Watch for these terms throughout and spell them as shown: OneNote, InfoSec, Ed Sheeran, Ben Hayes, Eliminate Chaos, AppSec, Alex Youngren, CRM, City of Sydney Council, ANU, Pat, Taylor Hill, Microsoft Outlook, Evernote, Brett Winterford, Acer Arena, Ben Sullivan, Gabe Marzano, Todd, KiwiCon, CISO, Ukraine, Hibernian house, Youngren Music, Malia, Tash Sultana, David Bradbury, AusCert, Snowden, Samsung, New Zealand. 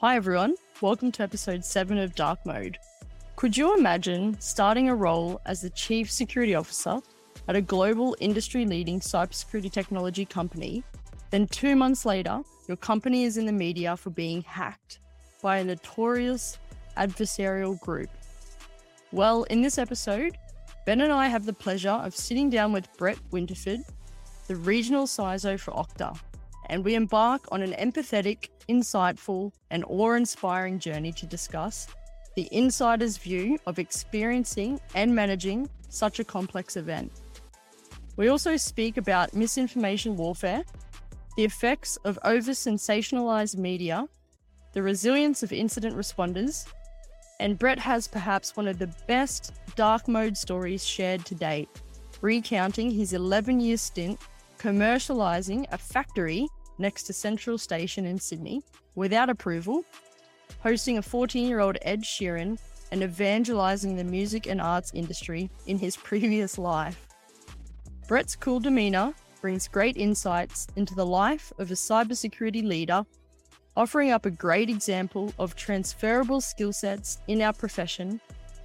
Hi everyone, welcome to episode 7 of Dark Mode. Could you imagine starting a role as the Chief Security Officer at a global industry-leading cybersecurity technology company, then 2 months later, your company is in the media for being hacked by a notorious adversarial group? Well, in this episode, Ben and I have the pleasure of sitting down with Brett Winterford, the Regional CISO for Okta, and we embark on an empathetic, insightful, and awe-inspiring journey to discuss the insider's view of experiencing and managing such a complex event. We also speak about misinformation warfare, the effects of over-sensationalized media, the resilience of incident responders, and Brett has perhaps one of the best dark mode stories shared to date, recounting his 11-year stint commercializing a factory next to Central Station in Sydney without approval, hosting a 14-year-old Ed Sheeran and evangelizing the music and arts industry in his previous life. Brett's cool demeanor brings great insights into the life of a cybersecurity leader, offering up a great example of transferable skill sets in our profession,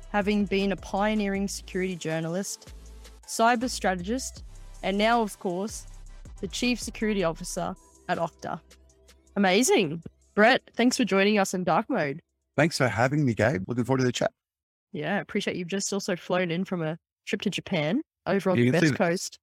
having been a pioneering security journalist, cyber strategist, and now, of course, the Chief Security Officer at Okta. Amazing. Brett, thanks for joining us in Dark Mode. Thanks for having me, Gabe. Looking forward to the chat. Yeah, appreciate you've just also flown in from a trip to Japan over on the West Coast.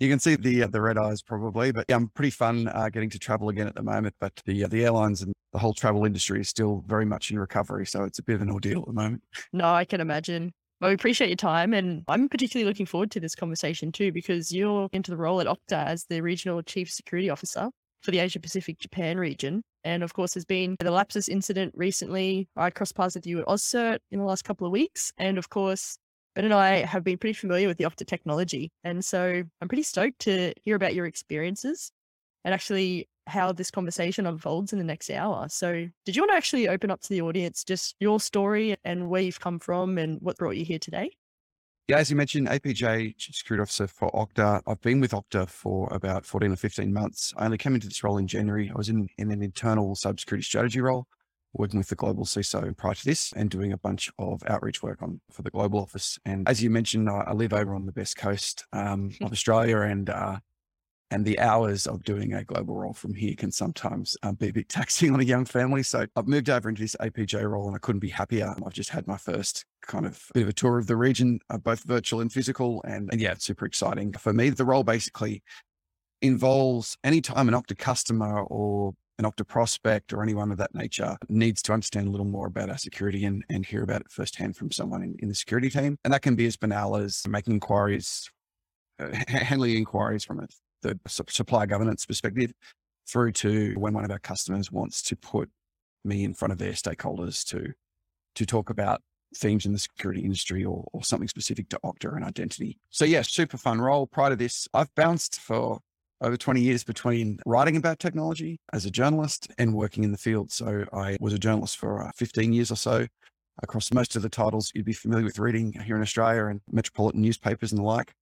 You can see the red eyes probably, but yeah, I'm pretty fun getting to travel again at the moment, but the airlines and the whole travel industry is still very much in recovery. So it's a bit of an ordeal at the moment. No, I can imagine. Well, we appreciate your time, and I'm particularly looking forward to this conversation too, because you're into the role at Okta as the Regional Chief Security Officer for the Asia Pacific Japan region. And of course, there's been the LAPSUS$ incident recently. I crossed paths with you at AusCert in the last couple of weeks. And of course, Ben and I have been pretty familiar with the Okta technology. And so I'm pretty stoked to hear about your experiences and actually how this conversation unfolds in the next hour. So did you want to actually open up to the audience just your story and where you've come from and what brought you here today? Yeah, as you mentioned, APJ, Chief Security Officer for Okta. I've been with Okta for about 14 or 15 months. I only came into this role in January. I was in an internal cybersecurity strategy role, working with the global CISO prior to this and doing a bunch of outreach work for the global office. And as you mentioned, I live over on the best coast of Australia, and the hours of doing a global role from here can sometimes be a bit taxing on a young family. So I've moved over into this APJ role and I couldn't be happier. I've just had my first kind of bit of a tour of the region, both virtual and physical. And yeah, it's super exciting for me. The role basically involves any time an Okta customer or an Okta prospect or anyone of that nature needs to understand a little more about our security and hear about it firsthand from someone in the security team. And that can be as banal as making inquiries, handling inquiries from the supply governance perspective through to when one of our customers wants to put me in front of their stakeholders to talk about themes in the security industry or something specific to Okta and identity. So yeah, super fun role. Prior to this, I've bounced for over 20 years between writing about technology as a journalist and working in the field. So I was a journalist for 15 years or so across most of the titles you'd be familiar with reading here in Australia and metropolitan newspapers and the like.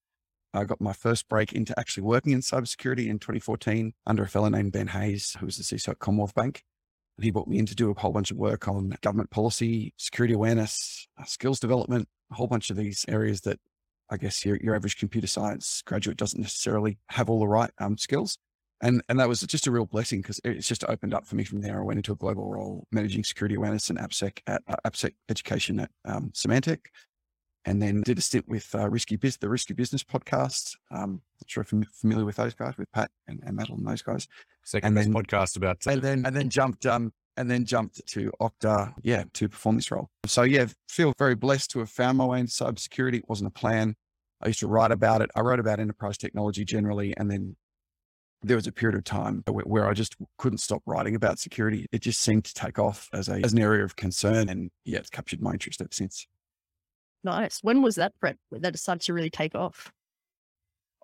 I got my first break into actually working in cybersecurity in 2014 under a fellow named Ben Hayes, who was the CISO at Commonwealth Bank. And he brought me in to do a whole bunch of work on government policy, security awareness, skills development, a whole bunch of these areas that I guess your average computer science graduate doesn't necessarily have all the right skills. And that was just a real blessing because it's just opened up for me from there. I went into a global role managing security awareness and AppSec at AppSec education at Symantec, and then did a stint with Risky Biz, the Risky Business podcast. Not sure if you're familiar with those guys, with Pat and Madeline, those guys. Second best podcast about time. And then jumped to Okta, to perform this role. So yeah, feel very blessed to have found my way into cybersecurity. It wasn't a plan. I used to write about it. I wrote about enterprise technology generally. And then there was a period of time where I just couldn't stop writing about security. It just seemed to take off as an area of concern. And yeah, it's captured my interest ever since. Nice. When was that, Brett, that decided to really take off?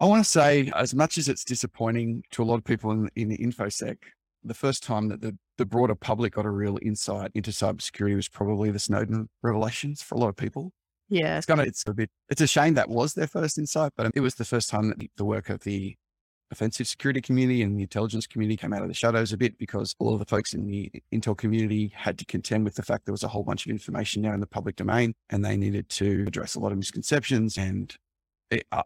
I want to say, as much as it's disappointing to a lot of people in the InfoSec, the first time that the broader public got a real insight into cybersecurity was probably the Snowden revelations for a lot of people. Yeah. It's a shame that was their first insight, but it was the first time that the work of the offensive security community and the intelligence community came out of the shadows a bit, because all of the folks in the intel community had to contend with the fact there was a whole bunch of information now in the public domain, and they needed to address a lot of misconceptions. And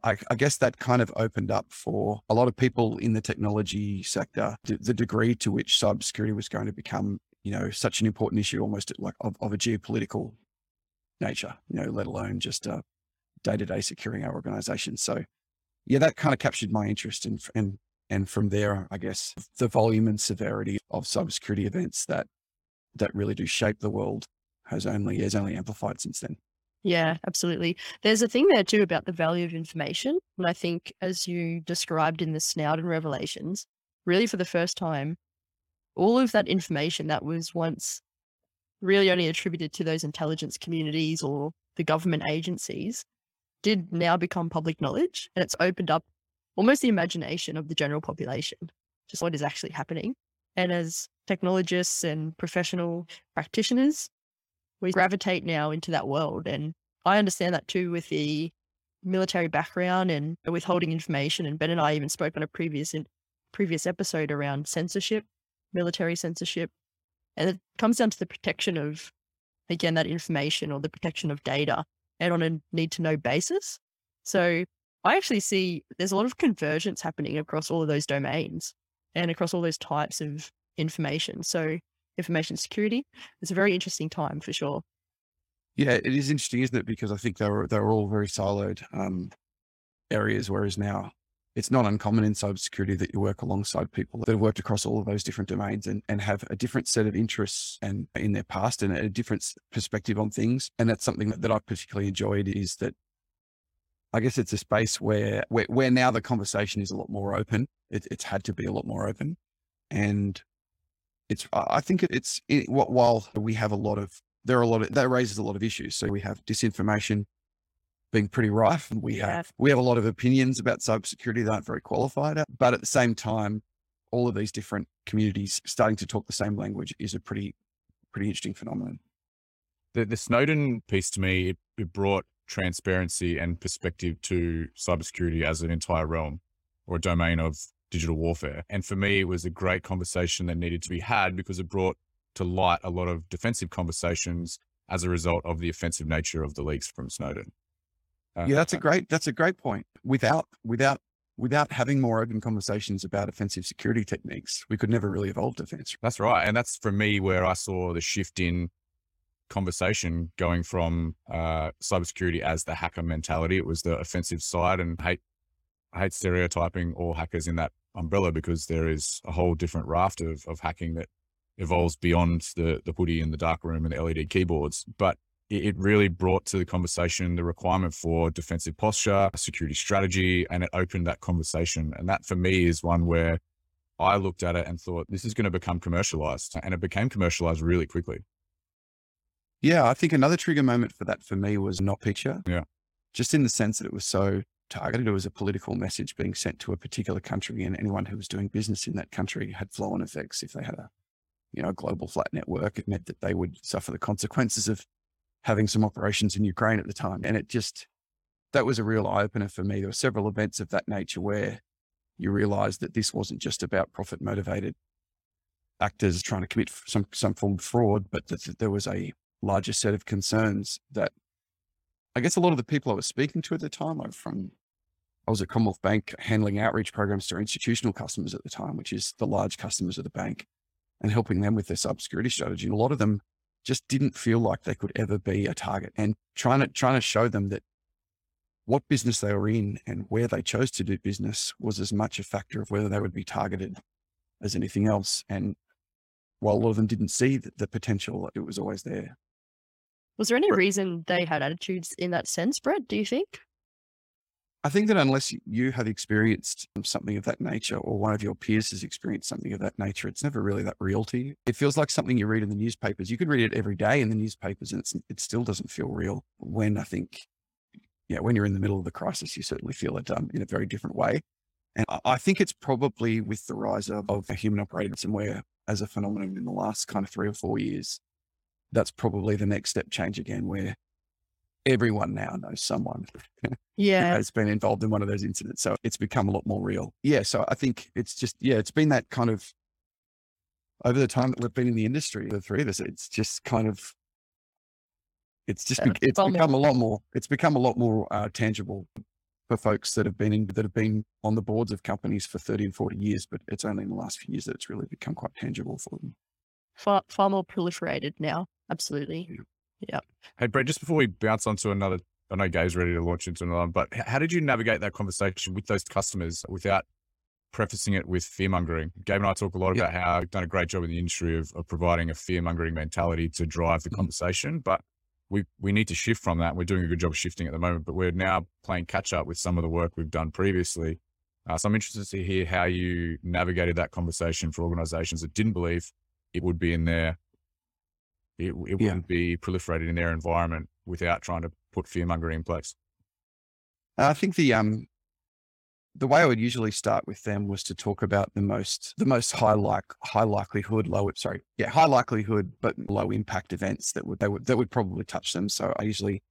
I guess that kind of opened up for a lot of people in the technology sector, the degree to which cybersecurity was going to become, you know, such an important issue, almost like of a geopolitical nature, you know, let alone just day-to-day securing our organization. So yeah, that kind of captured my interest. And from there, I guess the volume and severity of cybersecurity events that really do shape the world has only amplified since then. Yeah, absolutely. There's a thing there too about the value of information. And I think, as you described in the Snowden revelations, really for the first time, all of that information that was once really only attributed to those intelligence communities or the government agencies did now become public knowledge, and it's opened up almost the imagination of the general population, just what is actually happening. And as technologists and professional practitioners, we gravitate now into that world. And I understand that too with the military background and withholding information. And Ben and I even spoke on a previous episode around censorship, military censorship. And it comes down to the protection of, again, that information or the protection of data, and on a need to know basis. So I actually see there's a lot of convergence happening across all of those domains and across all those types of information. So information security is a very interesting time for sure. Yeah, it is interesting, isn't it? Because I think they were all very siloed areas, whereas now it's not uncommon in cybersecurity that you work alongside people that have worked across all of those different domains and have a different set of interests and in their past and a different perspective on things. And that's something that I particularly enjoyed, is that I guess it's a space where now the conversation is a lot more open. It's had to be a lot more open. And that raises a lot of issues. So we have disinformation being pretty rife. We have a lot of opinions about cybersecurity that aren't very qualified, but at the same time, all of these different communities starting to talk the same language is a pretty interesting phenomenon. The Snowden piece to me, it brought transparency and perspective to cybersecurity as an entire realm or a domain of digital warfare. And for me, it was a great conversation that needed to be had, because it brought to light a lot of defensive conversations as a result of the offensive nature of the leaks from Snowden. Yeah, that's a great point. Without having more open conversations about offensive security techniques, we could never really evolve defense. That's right. And that's for me where I saw the shift in conversation going from cybersecurity as the hacker mentality. It was the offensive side, and I hate stereotyping all hackers in that umbrella, because there is a whole different raft of hacking that evolves beyond the hoodie and the dark room and the LED keyboards. But it really brought to the conversation the requirement for defensive posture, security strategy, and it opened that conversation. And that for me is one where I looked at it and thought, this is going to become commercialized, and it became commercialized really quickly. Yeah. I think another trigger moment for that for me was NotPetya. Yeah. Just in the sense that it was so targeted. It was a political message being sent to a particular country, and anyone who was doing business in that country had flow on effects. If they had a global flat network, it meant that they would suffer the consequences of having some operations in Ukraine at the time. And that was a real eye opener for me. There were several events of that nature where you realized that this wasn't just about profit motivated actors trying to commit some form of fraud, but that there was a larger set of concerns that I guess a lot of the people I was speaking to at the time, I was at Commonwealth Bank handling outreach programs to institutional customers at the time, which is the large customers of the bank, and helping them with their cybersecurity strategy. And a lot of them just didn't feel like they could ever be a target, and trying to show them that what business they were in and where they chose to do business was as much a factor of whether they would be targeted as anything else. And while a lot of them didn't see the potential, it was always there. Was there any reason they had attitudes in that sense, Brett, do you think? I think that unless you have experienced something of that nature, or one of your peers has experienced something of that nature, it's never really that real to you. It feels like something you read in the newspapers. You could read it every day in the newspapers, and it still doesn't feel real. When I think, yeah, when you're in the middle of the crisis, you certainly feel it in a very different way. And I think it's probably with the rise of human operated ransomware as a phenomenon in the last kind of 3 or 4 years, that's probably the next step change again, where everyone now knows someone has been involved in one of those incidents. So it's become a lot more real. Yeah. So I think it's just, it's been that kind of, over the time that we've been in the industry, the three of us, it's just kind of, it's become a lot more tangible for folks that have been in, that have been on the boards of companies for 30 and 40 years, but it's only in the last few years that it's really become quite tangible for them. Far more proliferated now. Absolutely. Yeah. Hey, Brett, just before we bounce onto another, I know Gabe's ready to launch into another one, but how did you navigate that conversation with those customers without prefacing it with fearmongering? Gabe and I talk a lot about how we've done a great job in the industry of providing a fearmongering mentality to drive the conversation, but we need to shift from that. We're doing a good job of shifting at the moment, but we're now playing catch up with some of the work we've done previously. So I'm interested to hear how you navigated that conversation for organizations that didn't believe it would be in there. It wouldn't be proliferated in their environment without trying to put fearmongering in place. I think the way I would usually start with them was to talk about the most high likelihood, but low impact events that would probably touch them. So I usually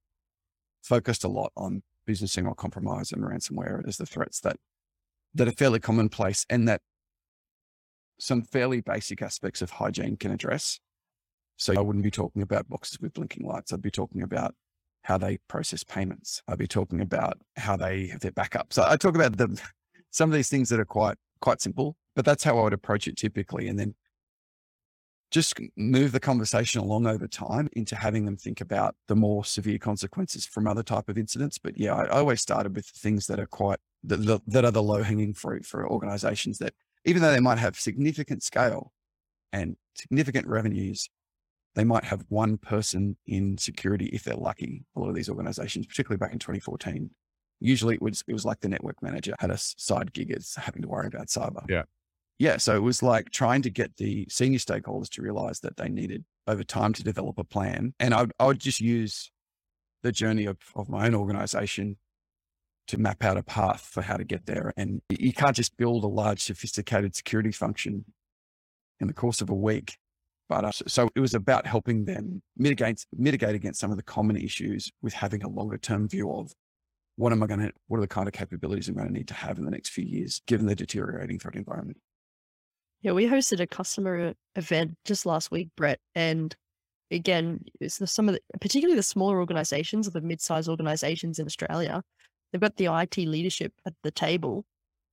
focused a lot on business email compromise and ransomware as the threats that are fairly commonplace and that some fairly basic aspects of hygiene can address. So I wouldn't be talking about boxes with blinking lights. I'd be talking about how they process payments. I'd be talking about how they have their backups. So I talk about some of these things that are quite simple, but that's how I would approach it typically. And then just move the conversation along over time into having them think about the more severe consequences from other type of incidents. But I always started with things that are that are the low hanging fruit for organizations that, even though they might have significant scale and significant revenues, they might have one person in security if they're lucky. A lot of these organizations, particularly back in 2014, usually it was like the network manager had a side gig as having to worry about cyber. Yeah. Yeah. So it was like trying to get the senior stakeholders to realize that they needed over time to develop a plan. And I would just use the journey of my own organization to map out a path for how to get there. And you can't just build a large sophisticated security function in the course of a week. But so it was about helping them mitigate against some of the common issues with having a longer term view of what are the kind of capabilities I'm going to need to have in the next few years, given the deteriorating threat environment. Yeah. We hosted a customer event just last week, Brett. And again, it's particularly the smaller organizations or the mid-sized organizations in Australia, they've got the IT leadership at the table.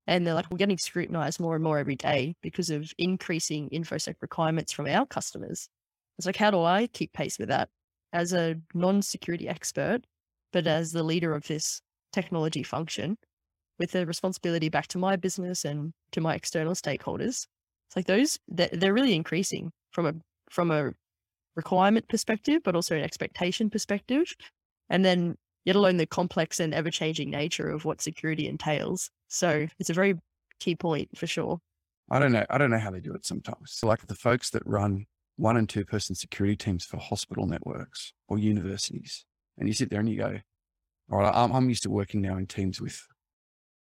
And they're like, we're getting scrutinized more and more every day because of increasing InfoSec requirements from our customers. It's like, how do I keep pace with that as a non-security expert, but as the leader of this technology function with the responsibility back to my business and to my external stakeholders? It's like they're really increasing from a requirement perspective, but also an expectation perspective. And then let alone the complex and ever-changing nature of what security entails. So it's a very key point for sure. I don't know how they do it sometimes. So like the folks that run 1 and 2 person security teams for hospital networks or universities. And you sit there and you go, all right, I'm used to working now in teams with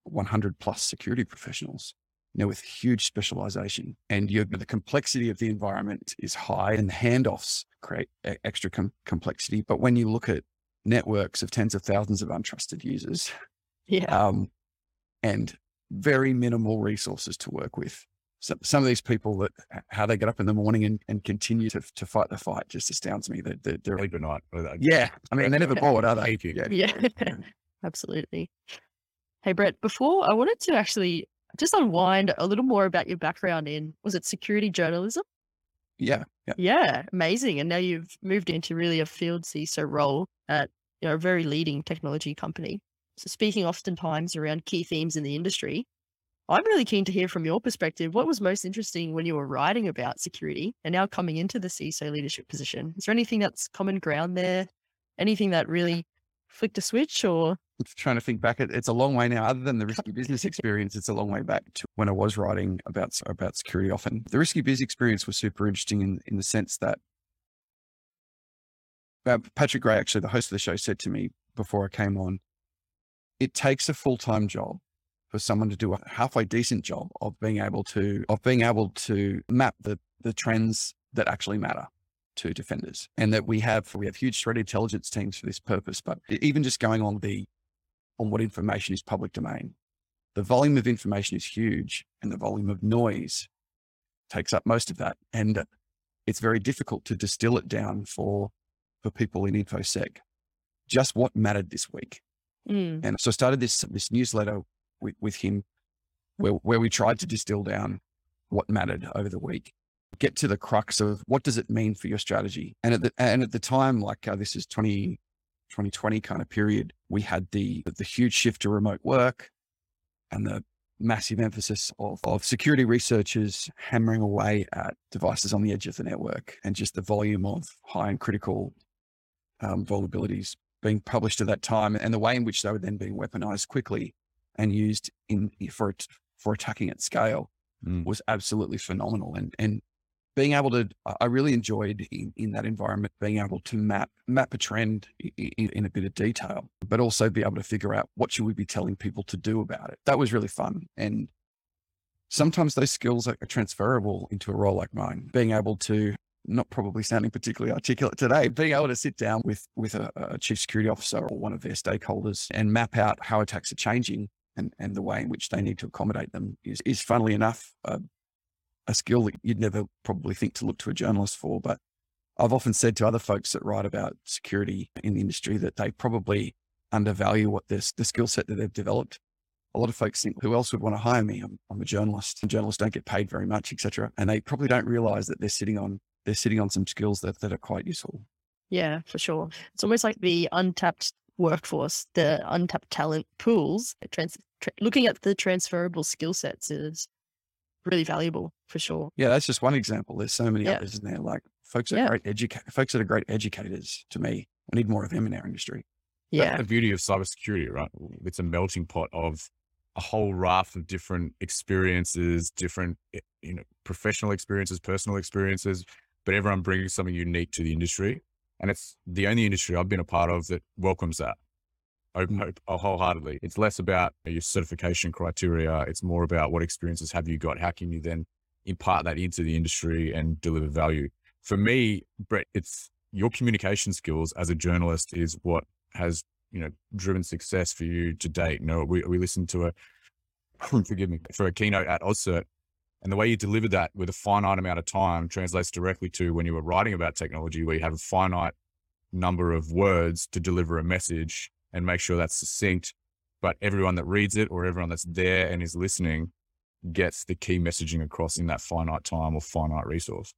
100 plus security professionals, with huge specialization, and the complexity of the environment is high and the handoffs create extra complexity. But when you look at networks of tens of thousands of untrusted users, and very minimal resources to work with. So some of these people, that how they get up in the morning and continue to fight the fight just astounds me. That they're sleep at night. Yeah, I mean they're never bored, are they? Yeah. Absolutely. Hey Brett, before I wanted to actually just unwind a little more about your background in, was it security journalism? Yeah. Amazing. And now you've moved into really a field CISO role at a very leading technology company. So speaking oftentimes around key themes in the industry, I'm really keen to hear from your perspective, what was most interesting when you were writing about security and now coming into the CISO leadership position? Is there anything that's common ground there? Anything that really flicked a switch or? I'm trying to think back. It's a long way now. Other than the risky business experience, it's a long way back to when I was writing about security often. The risky biz experience was super interesting in the sense that Patrick Gray, actually the host of the show, said to me before I came on, it takes a full-time job for someone to do a halfway decent job of being able to map the trends that actually matter to defenders, and that we have huge threat intelligence teams for this purpose. But even just going on what information is public domain, the volume of information is huge, and the volume of noise takes up most of that. And it's very difficult to distill it down for people in InfoSec, just what mattered this week. Mm. And so I started this newsletter with him where we tried to distill down what mattered over the week, get to the crux of what does it mean for your strategy. And at the time, like this is 2020 kind of period, we had the huge shift to remote work and the massive emphasis of security researchers hammering away at devices on the edge of the network, and just the volume of high and critical vulnerabilities being published at that time, and the way in which they were then being weaponized quickly and used for attacking at scale was absolutely phenomenal. And being able to, I really enjoyed in that environment, being able to map a trend in a bit of detail, but also be able to figure out what should we be telling people to do about it. That was really fun. And sometimes those skills are transferable into a role like mine. Being able to, not probably sounding particularly articulate today, being able to sit down with a chief security officer or one of their stakeholders and map out how attacks are changing and the way in which they need to accommodate them is funnily enough, a skill that you'd never probably think to look to a journalist for. But I've often said to other folks that write about security in the industry that they probably undervalue what the skill set that they've developed. A lot of folks think, who else would want to hire me? I'm a journalist, and journalists don't get paid very much, et cetera. And they probably don't realize that they're sitting on some skills that are quite useful. Yeah, for sure. It's almost like the untapped workforce, the untapped talent pools, looking at the transferable skill sets is really valuable for sure. Yeah. That's just one example. There's so many others in there. Like folks that are great educators, to me, we need more of them in our industry. Yeah. That's the beauty of cybersecurity, right? It's a melting pot of a whole raft of different experiences, different, professional experiences, personal experiences, but everyone brings something unique to the industry. And it's the only industry I've been a part of that welcomes that wholeheartedly. It's less about your certification criteria. It's more about what experiences have you got? How can you then impart that into the industry and deliver value? For me, Brett, it's your communication skills as a journalist is what has, driven success for you to date. We listened to a keynote at AusCert, and the way you delivered that with a finite amount of time translates directly to when you were writing about technology, where you have a finite number of words to deliver a message and make sure that's succinct, but everyone that reads it or everyone that's there and is listening gets the key messaging across in that finite time or finite resource.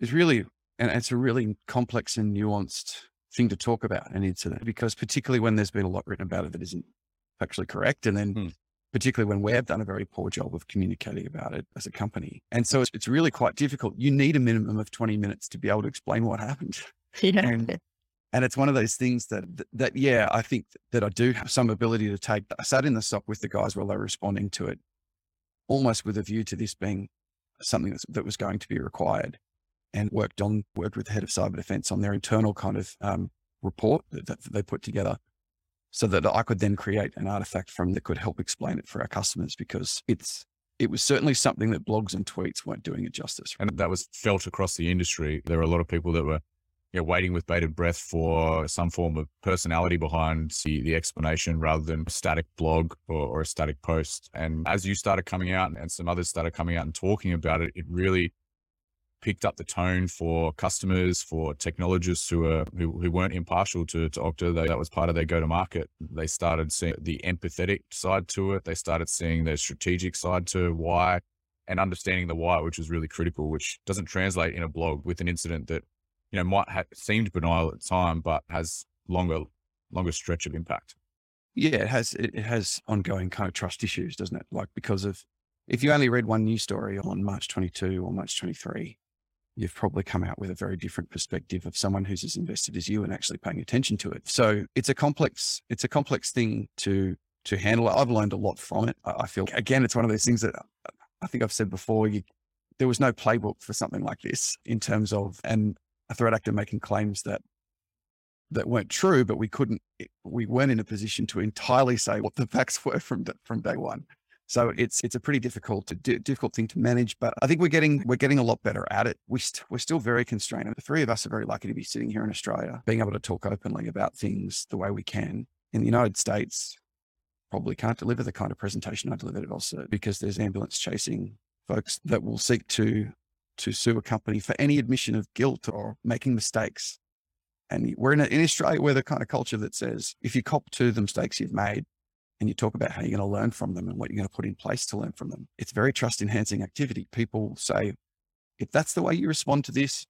It's really, and it's a really complex and nuanced thing to talk about an incident, because particularly when there's been a lot written about it that isn't actually correct. And then particularly when we've done a very poor job of communicating about it as a company. And so it's really quite difficult. You need a minimum of 20 minutes to be able to explain what happened. Yeah. And it's one of those things that I think that I do have some ability to take. I sat in the SOC with the guys while they were responding to it, almost with a view to this being something that was going to be required, and worked with the head of cyber defense on their internal kind of report that they put together, so that I could then create an artifact that could help explain it for our customers, because it was certainly something that blogs and tweets weren't doing it justice. And that was felt across the industry. There were a lot of people that were waiting with bated breath for some form of personality behind the explanation rather than a static blog or a static post. And as you started coming out and some others started coming out and talking about it, it really picked up the tone for customers, for technologists who weren't impartial to Okta. That was part of their go-to-market. They started seeing the empathetic side to it. They started seeing the strategic side to why, and understanding the why, which was really critical, which doesn't translate in a blog with an incident that might have seemed banal at the time, but has longer stretch of impact. Yeah, it has ongoing kind of trust issues, doesn't it? Like, because if you only read one news story on March 22 or March 23, you've probably come out with a very different perspective of someone who's as invested as you and actually paying attention to it. So it's a complex thing to handle. I've learned a lot from it. I feel, again, it's one of those things that I think I've said before. There was no playbook for something like this in terms of, and a threat actor making claims that weren't true, but we weren't in a position to entirely say what the facts were from day one. So it's a pretty difficult thing to manage, but I think we're getting a lot better at it. We're still very constrained. The three of us are very lucky to be sitting here in Australia, being able to talk openly about things the way we can. In the United States, probably can't deliver the kind of presentation I delivered at AusCert because there's ambulance chasing folks that will seek to sue a company for any admission of guilt or making mistakes. And we're in Australia, we're the kind of culture that says, if you cop to the mistakes you've made, and you talk about how you're going to learn from them and what you're going to put in place to learn from them, it's very trust enhancing activity. People say, if that's the way you respond to this,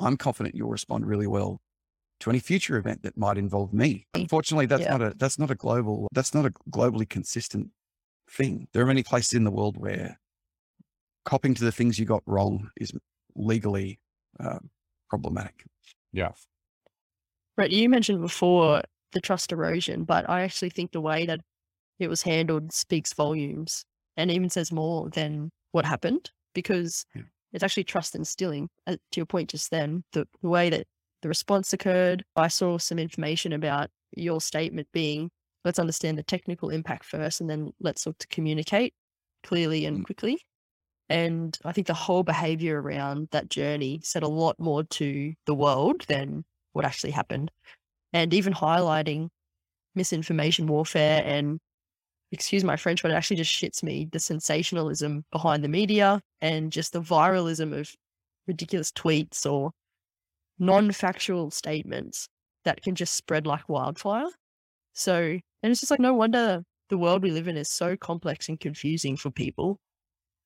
I'm confident you'll respond really well to any future event that might involve me. Unfortunately, that's not a globally consistent thing. There are many places in the world where copying to the things you got wrong is legally problematic. Yeah. Brett, you mentioned before the trust erosion, but I actually think the way that it was handled speaks volumes and even says more than what happened, because it's actually trust instilling. To your point just then, the way that the response occurred, I saw some information about your statement being, let's understand the technical impact first, and then let's look to communicate clearly and quickly. And I think the whole behavior around that journey said a lot more to the world than what actually happened. And even highlighting misinformation warfare and, excuse my French, but it actually just shits me, the sensationalism behind the media and just the viralism of ridiculous tweets or non-factual statements that can just spread like wildfire. So, and it's just like, no wonder the world we live in is so complex and confusing for people,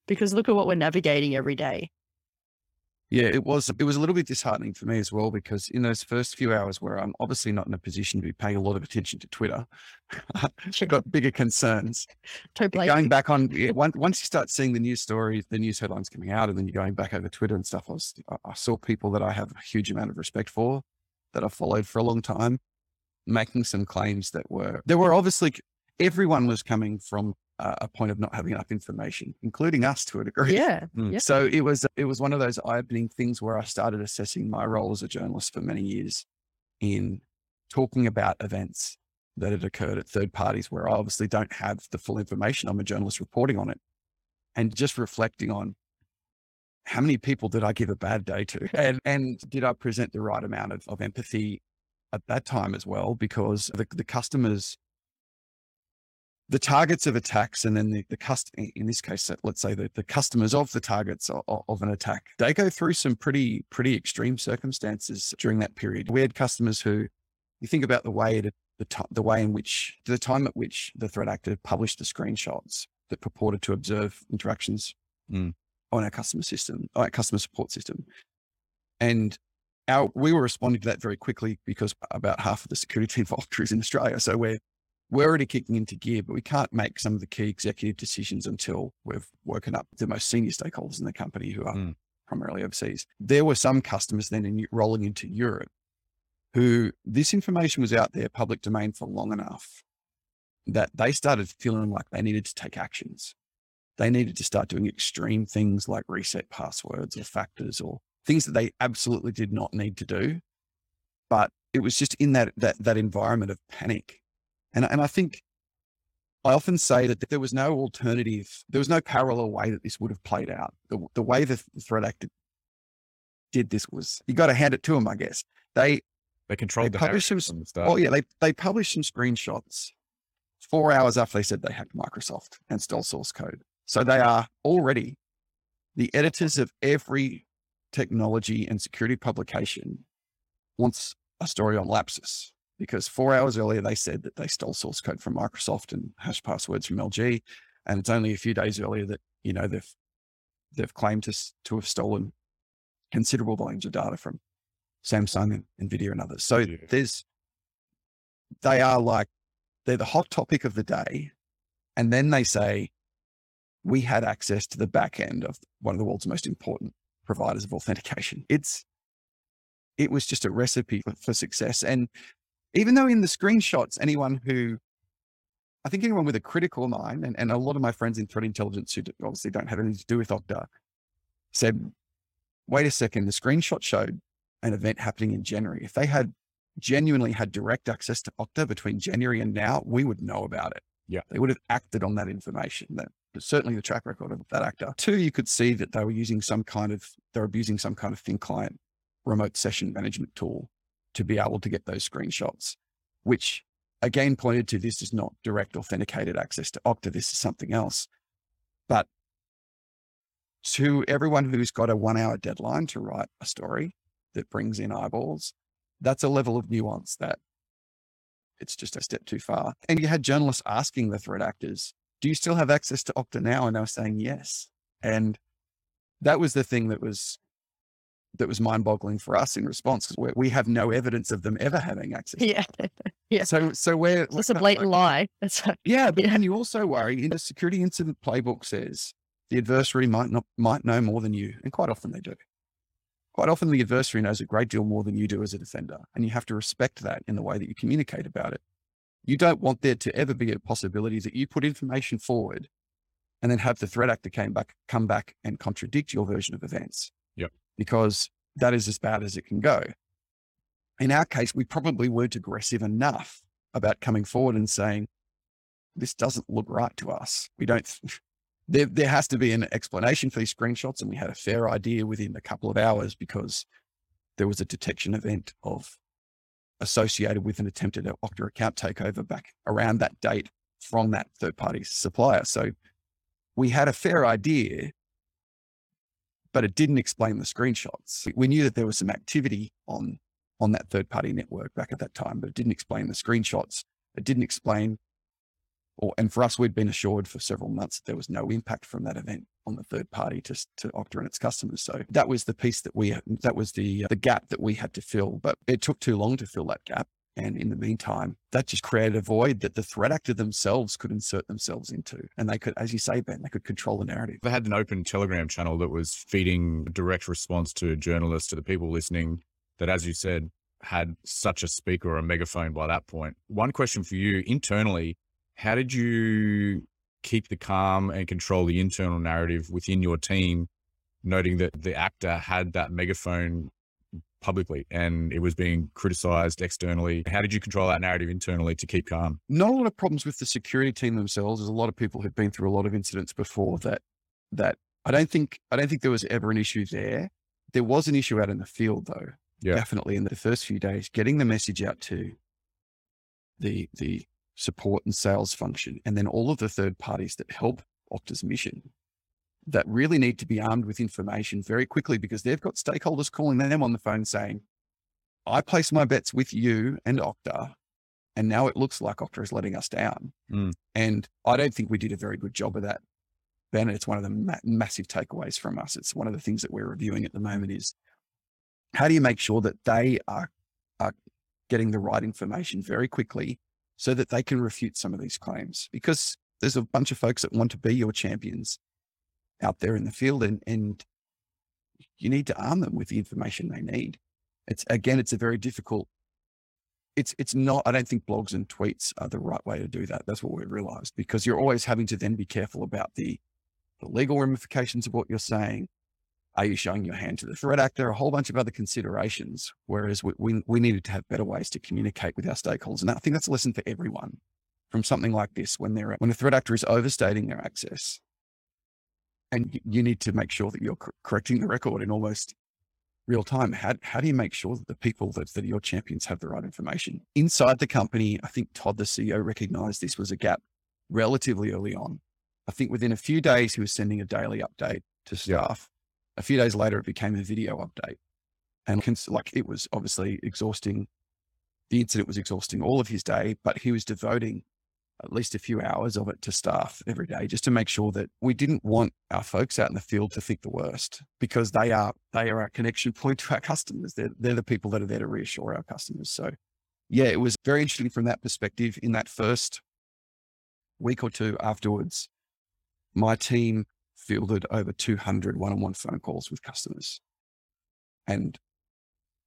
because look at what we're navigating every day. Yeah, it was a little bit disheartening for me as well, because in those first few hours where I'm obviously not in a position to be paying a lot of attention to Twitter, I've got bigger concerns. Going back on, once you start seeing the news stories, the news headlines coming out, and then you're going back over Twitter and stuff, I saw people that I have a huge amount of respect for, that I've followed for a long time, making some claims that there were obviously, everyone was coming from a point of not having enough information, including us to a degree. Yeah. So it was one of those eye-opening things where I started assessing my role as a journalist for many years in talking about events that had occurred at third parties where I obviously don't have the full information. I'm a journalist reporting on it, and just reflecting on how many people did I give a bad day to, and did I present the right amount of empathy at that time as well, because the customers, the targets of attacks, and then the customer, in this case, let's say the customers of the targets of an attack, they go through some pretty extreme circumstances during that period. We had customers who, you think about the time at which the threat actor published the screenshots that purported to observe interactions on our customer system, our customer support system. And we were responding to that very quickly because about half of the security team for Okta is in Australia. So we're already kicking into gear, but we can't make some of the key executive decisions until we've woken up the most senior stakeholders in the company, who are primarily overseas. There were some customers then rolling into Europe who, this information was out there, public domain, for long enough that they started feeling like they needed to take actions. They needed to start doing extreme things like reset passwords or factors or things that they absolutely did not need to do. But it was just in that environment of panic. And I think I often say that there was no alternative. There was no parallel way that this would have played out. The way the threat actor did this was, you got to hand it to them, I guess. They controlled the hack from the start. Oh yeah. They published some screenshots 4 hours after they said they hacked Microsoft and stole source code. So they are already the editors of every technology and security publication wants a story on LAPSUS$. Because 4 hours earlier, they said that they stole source code from Microsoft and hash passwords from LG. And it's only a few days earlier that, you know, they've claimed to have stolen considerable volumes of data from Samsung and NVIDIA and others. So they're the hot topic of the day. And then they say, we had access to the back end of one of the world's most important providers of authentication. It was just a recipe for success. And even though in the screenshots, anyone with a critical mind, and a lot of my friends in threat intelligence who obviously don't have anything to do with Okta, said, wait a second, the screenshot showed an event happening in January. If they had genuinely had direct access to Okta between January and now, we would know about it. Yeah. They would have acted on that information. That certainly the track record of that actor. Two, you could see that they were using they're abusing some kind of thin client remote session management tool to be able to get those screenshots, which again pointed to this is not direct authenticated access to Okta. This is something else. But to everyone who's got a 1 hour deadline to write a story that brings in eyeballs, that's a level of nuance that it's just a step too far. And you had journalists asking the threat actors, do you still have access to Okta now? And they were saying yes. And that was the thing that was mind boggling for us in response, because we have no evidence of them ever having access. Yeah. Yeah. So it's a blatant lie. That's right. Yeah. But then you also worry, the security incident playbook says the adversary might know more than you. And quite often they do. Quite often the adversary knows a great deal more than you do as a defender, and you have to respect that in the way that you communicate about it. You don't want there to ever be a possibility that you put information forward and then have the threat actor come back and contradict your version of events. Yep. Because that is as bad as it can go. In our case, we probably weren't aggressive enough about coming forward and saying, this doesn't look right to us. We don't... There has to be an explanation for these screenshots. And we had a fair idea within a couple of hours because there was a detection event associated with an attempted Okta account takeover back around that date from that third party supplier. So we had a fair idea, but it didn't explain the screenshots. We knew that there was some activity on that third party network back at that time, but it didn't explain the screenshots. It didn't explain and for us, we'd been assured for several months that there was no impact from that event on the third party to Okta and its customers. So that was the piece that was the gap that we had to fill, but it took too long to fill that gap. And in the meantime, that just created a void that the threat actor themselves could insert themselves into. And they could, as you say, Ben, they could control the narrative. They had an open Telegram channel that was feeding direct response to journalists, to the people listening that, as you said, had such a speaker or a megaphone by that point. One question for you internally, how did you keep the calm and control the internal narrative within your team, noting that the actor had that megaphone publicly and it was being criticized externally? How did you control that narrative internally to keep calm? Not a lot of problems with the security team themselves. There's a lot of people who've been through a lot of incidents before that I don't think there was ever an issue there. There was an issue out in the field though. Yeah. Definitely in the first few days, getting the message out to the support and sales function, and then all of the third parties that help Okta's mission that really need to be armed with information very quickly, because they've got stakeholders calling them on the phone saying, I placed my bets with you and Okta, and now it looks like Okta is letting us down. Mm. And I don't think we did a very good job of that, Ben. It's one of the massive takeaways from us. It's one of the things that we're reviewing at the moment is how do you make sure that they are getting the right information very quickly so that they can refute some of these claims, because there's a bunch of folks that want to be your champions out there in the field, and you need to arm them with the information they need. It's a very difficult, I don't think blogs and tweets are the right way to do that. That's what we realized, because you're always having to then be careful about the legal ramifications of what you're saying. Are you showing your hand to the threat actor? A whole bunch of other considerations. Whereas we needed to have better ways to communicate with our stakeholders. And I think that's a lesson for everyone from something like this, when a threat actor is overstating their access, and you need to make sure that you're correcting the record in almost real time. How do you make sure that the people that are your champions have the right information inside the company? I think Todd, the CEO, recognized this was a gap relatively early on. I think within a few days, he was sending a daily update to staff. Yeah. A few days later, it became a video update, and it was obviously exhausting. The incident was exhausting all of his day, but he was devoting at least a few hours of it to staff every day, just to make sure that we didn't want our folks out in the field to think the worst, because they are our connection point to our customers. They're the people that are there to reassure our customers. So yeah, it was very interesting from that perspective. In that first week or two afterwards, my team fielded over 200 one-on-one phone calls with customers. And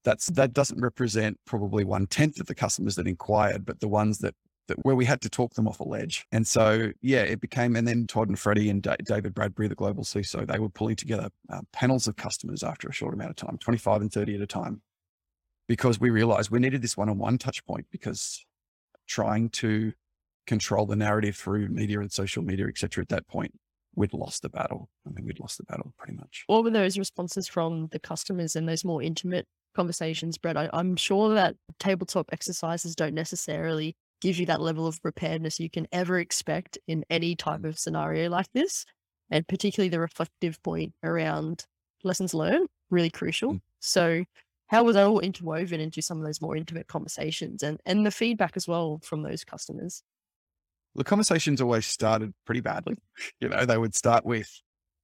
that doesn't represent probably 1/10 of the customers that inquired, but the ones that where we had to talk them off a ledge. And so, yeah, it became, and then Todd and Freddie and David Bradbury, the global CISO, they were pulling together panels of customers after a short amount of time, 25 and 30 at a time, because we realized we needed this one-on-one touch point, because trying to control the narrative through media and social media, et cetera, at that point, we'd lost the battle. I mean, we'd lost the battle pretty much. What were those responses from the customers and those more intimate conversations, Brett? I'm sure that tabletop exercises don't necessarily give you that level of preparedness you can ever expect in any type of scenario like this. And particularly the reflective point around lessons learned, really crucial. So how was that all interwoven into some of those more intimate conversations and the feedback as well from those customers? The conversations always started pretty badly. You know, they would start with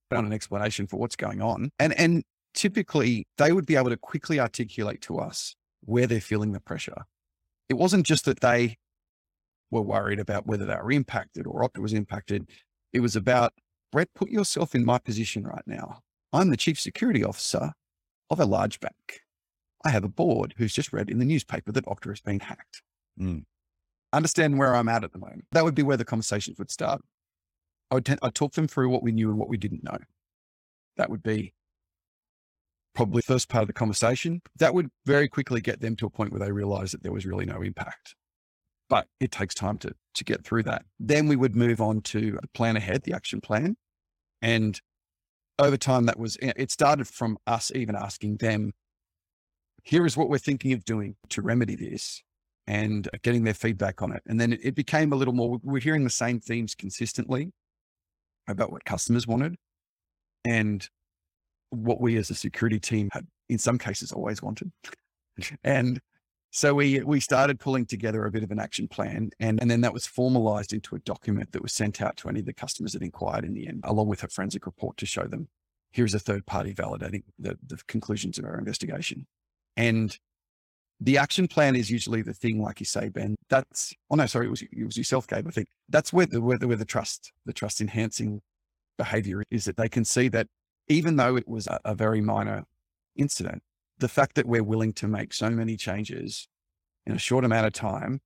an explanation for what's going on. And typically they would be able to quickly articulate to us where they're feeling the pressure. It wasn't just that they were worried about whether they were impacted or Okta was impacted. It was about, Brett, put yourself in my position right now. I'm the chief security officer of a large bank. I have a board who's just read in the newspaper that Okta has been hacked. Understand where I'm at the moment. That would be where the conversations would start. I'd talk them through what we knew and what we didn't know. That would be probably the first part of the conversation. That would very quickly get them to a point where they realized that there was really no impact. But it takes time to get through that. Then we would move on to the plan ahead, the action plan. And over time, that was, it started from us even asking them, here is what we're thinking of doing to remedy this, and getting their feedback on it. And then it became a little more, we're hearing the same themes consistently about what customers wanted and what we as a security team had in some cases always wanted. And so we started pulling together a bit of an action plan. And then that was formalized into a document that was sent out to any of the customers that inquired in the end, along with a forensic report to show them, here's a third party validating the conclusions of our investigation. And the action plan is usually the thing, like you say, Ben, it was yourself, Gabe, I think. That's where the trust enhancing behavior is, that they can see that even though it was a very minor incident, the fact that we're willing to make so many changes in a short amount of time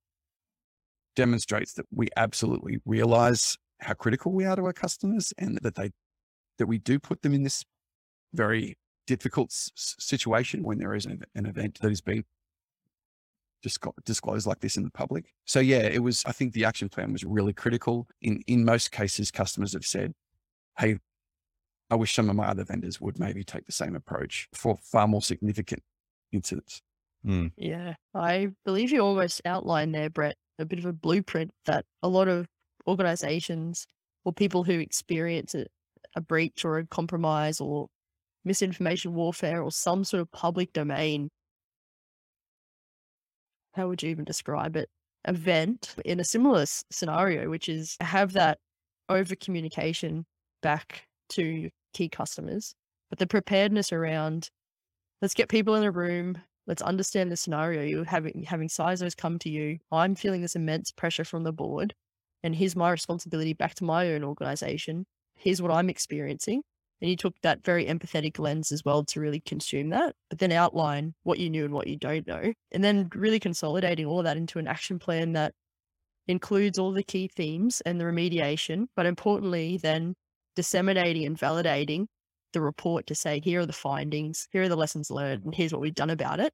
demonstrates that we absolutely realize how critical we are to our customers, and that we do put them in this very difficult situation when there is an event that is being disclosed like this in the public. So yeah, it was, I think the action plan was really critical. In most cases, customers have said, hey, I wish some of my other vendors would maybe take the same approach for far more significant incidents. Yeah. I believe you almost outlined there, Brett, a bit of a blueprint that a lot of organizations or people who experience a breach or a compromise or misinformation warfare or some sort of public domain, how would you even describe it? Event in a similar scenario, which is have that over communication back to key customers, but the preparedness around, let's get people in a room, let's understand the scenario. You're having CISOs come to you. I'm feeling this immense pressure from the board, and here's my responsibility back to my own organization. Here's what I'm experiencing. And you took that very empathetic lens as well to really consume that, but then outline what you knew and what you don't know. And then really consolidating all of that into an action plan that includes all the key themes and the remediation, but importantly then disseminating and validating the report to say, here are the findings, here are the lessons learned, and here's what we've done about it.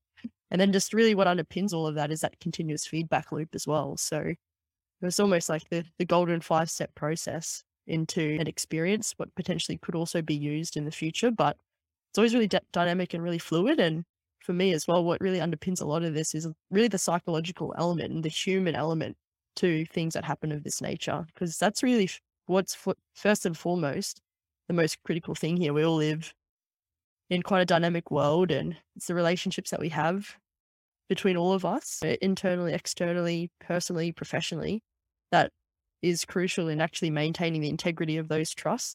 And then just really what underpins all of that is that continuous feedback loop as well. So it was almost like the golden 5-step process into an experience, what potentially could also be used in the future, but it's always really dynamic and really fluid. And for me as well, what really underpins a lot of this is really the psychological element and the human element to things that happen of this nature, because that's really what's first and foremost the most critical thing here. We all live in quite a dynamic world, and it's the relationships that we have between all of us, internally, externally, personally, professionally, that is crucial in actually maintaining the integrity of those trust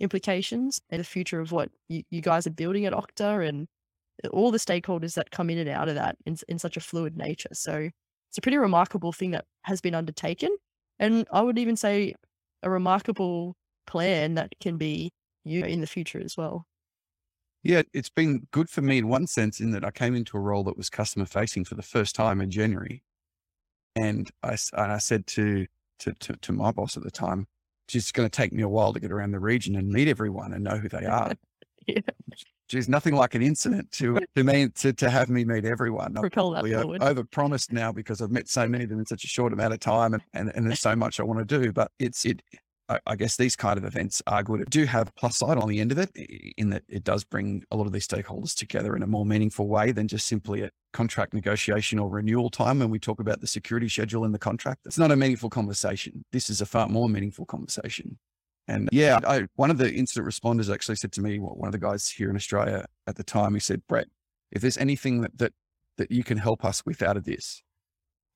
implications and the future of what you guys are building at Okta and all the stakeholders that come in and out of that in such a fluid nature. So it's a pretty remarkable thing that has been undertaken. And I would even say a remarkable plan that can be used in the future as well. Yeah, it's been good for me in one sense, in that I came into a role that was customer facing for the first time in January. And I said to my boss at the time, it's just going to take me a while to get around the region and meet everyone and know who they are. Yeah. geez, nothing like an incident to have me meet everyone. Propel that forward. I've overpromised now because I've met so many of them in such a short amount of time, and there's so much I want to do. But I guess these kind of events are good. It do have a plus side on the end of it, in that it does bring a lot of these stakeholders together in a more meaningful way than just simply a contract negotiation or renewal time. When we talk about the security schedule in the contract, it's not a meaningful conversation. This is a far more meaningful conversation. And yeah, one of the incident responders actually said to me, one of the guys here in Australia at the time, he said, "Brett, if there's anything that you can help us with out of this,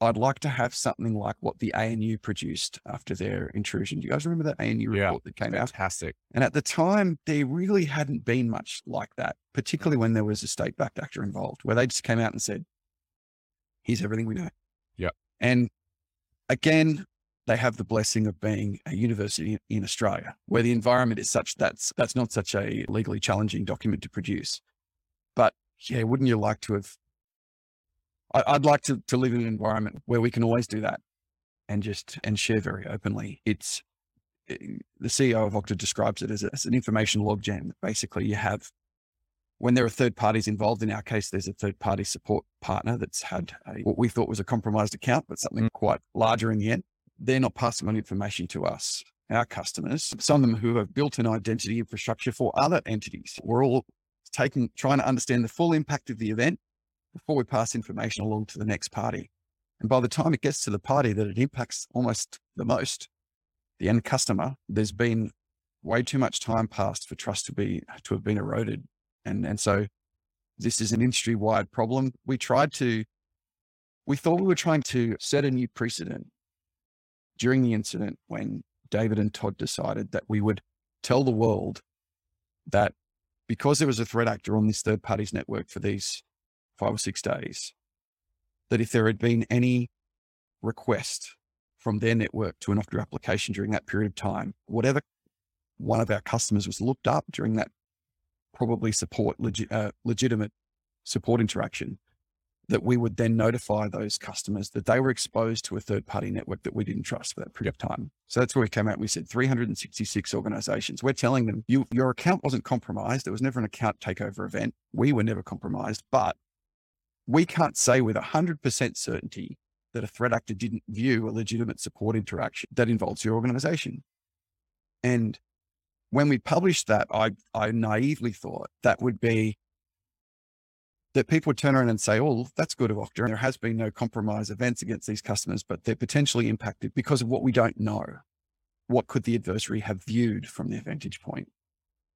I'd like to have something like what the ANU produced after their intrusion." Do you guys remember that ANU report that came out? Fantastic. And at the time, there really hadn't been much like that, particularly when there was a state-backed actor involved, where they just came out and said, "Here's everything we know." Yeah. And again, they have the blessing of being a university in Australia, where the environment is such that's not such a legally challenging document to produce. But yeah, wouldn't you like to have? I'd like to live in an environment where we can always do that and share very openly. The CEO of Okta describes it as an information logjam. Basically, you have, when there are third parties involved, in our case, there's a third party support partner that's had what we thought was a compromised account, but something quite larger in the end. They're not passing on information to us, our customers, some of them who have built an identity infrastructure for other entities. We're all trying to understand the full impact of the event before we pass information along to the next party. And by the time it gets to the party that it impacts almost the most, the end customer, there's been way too much time passed for trust to have been eroded. And so this is an industry-wide problem. We thought we were trying to set a new precedent during the incident when David and Todd decided that we would tell the world that because there was a threat actor on this third party's network for these 5 or 6 days, that if there had been any request from their network to an Okta application during that period of time, whatever one of our customers was looked up during that probably legitimate support interaction, that we would then notify those customers that they were exposed to a third party network that we didn't trust for that period of time. So that's where we came out. We said 366 organizations. We're telling them your account wasn't compromised. There was never an account takeover event. We were never compromised, but we can't say with 100% certainty that a threat actor didn't view a legitimate support interaction that involves your organization. And when we published that, I naively thought that would be that people would turn around and say, "Oh, that's good of Okta. And there has been no compromise events against these customers, but they're potentially impacted because of what we don't know. What could the adversary have viewed from their vantage point?"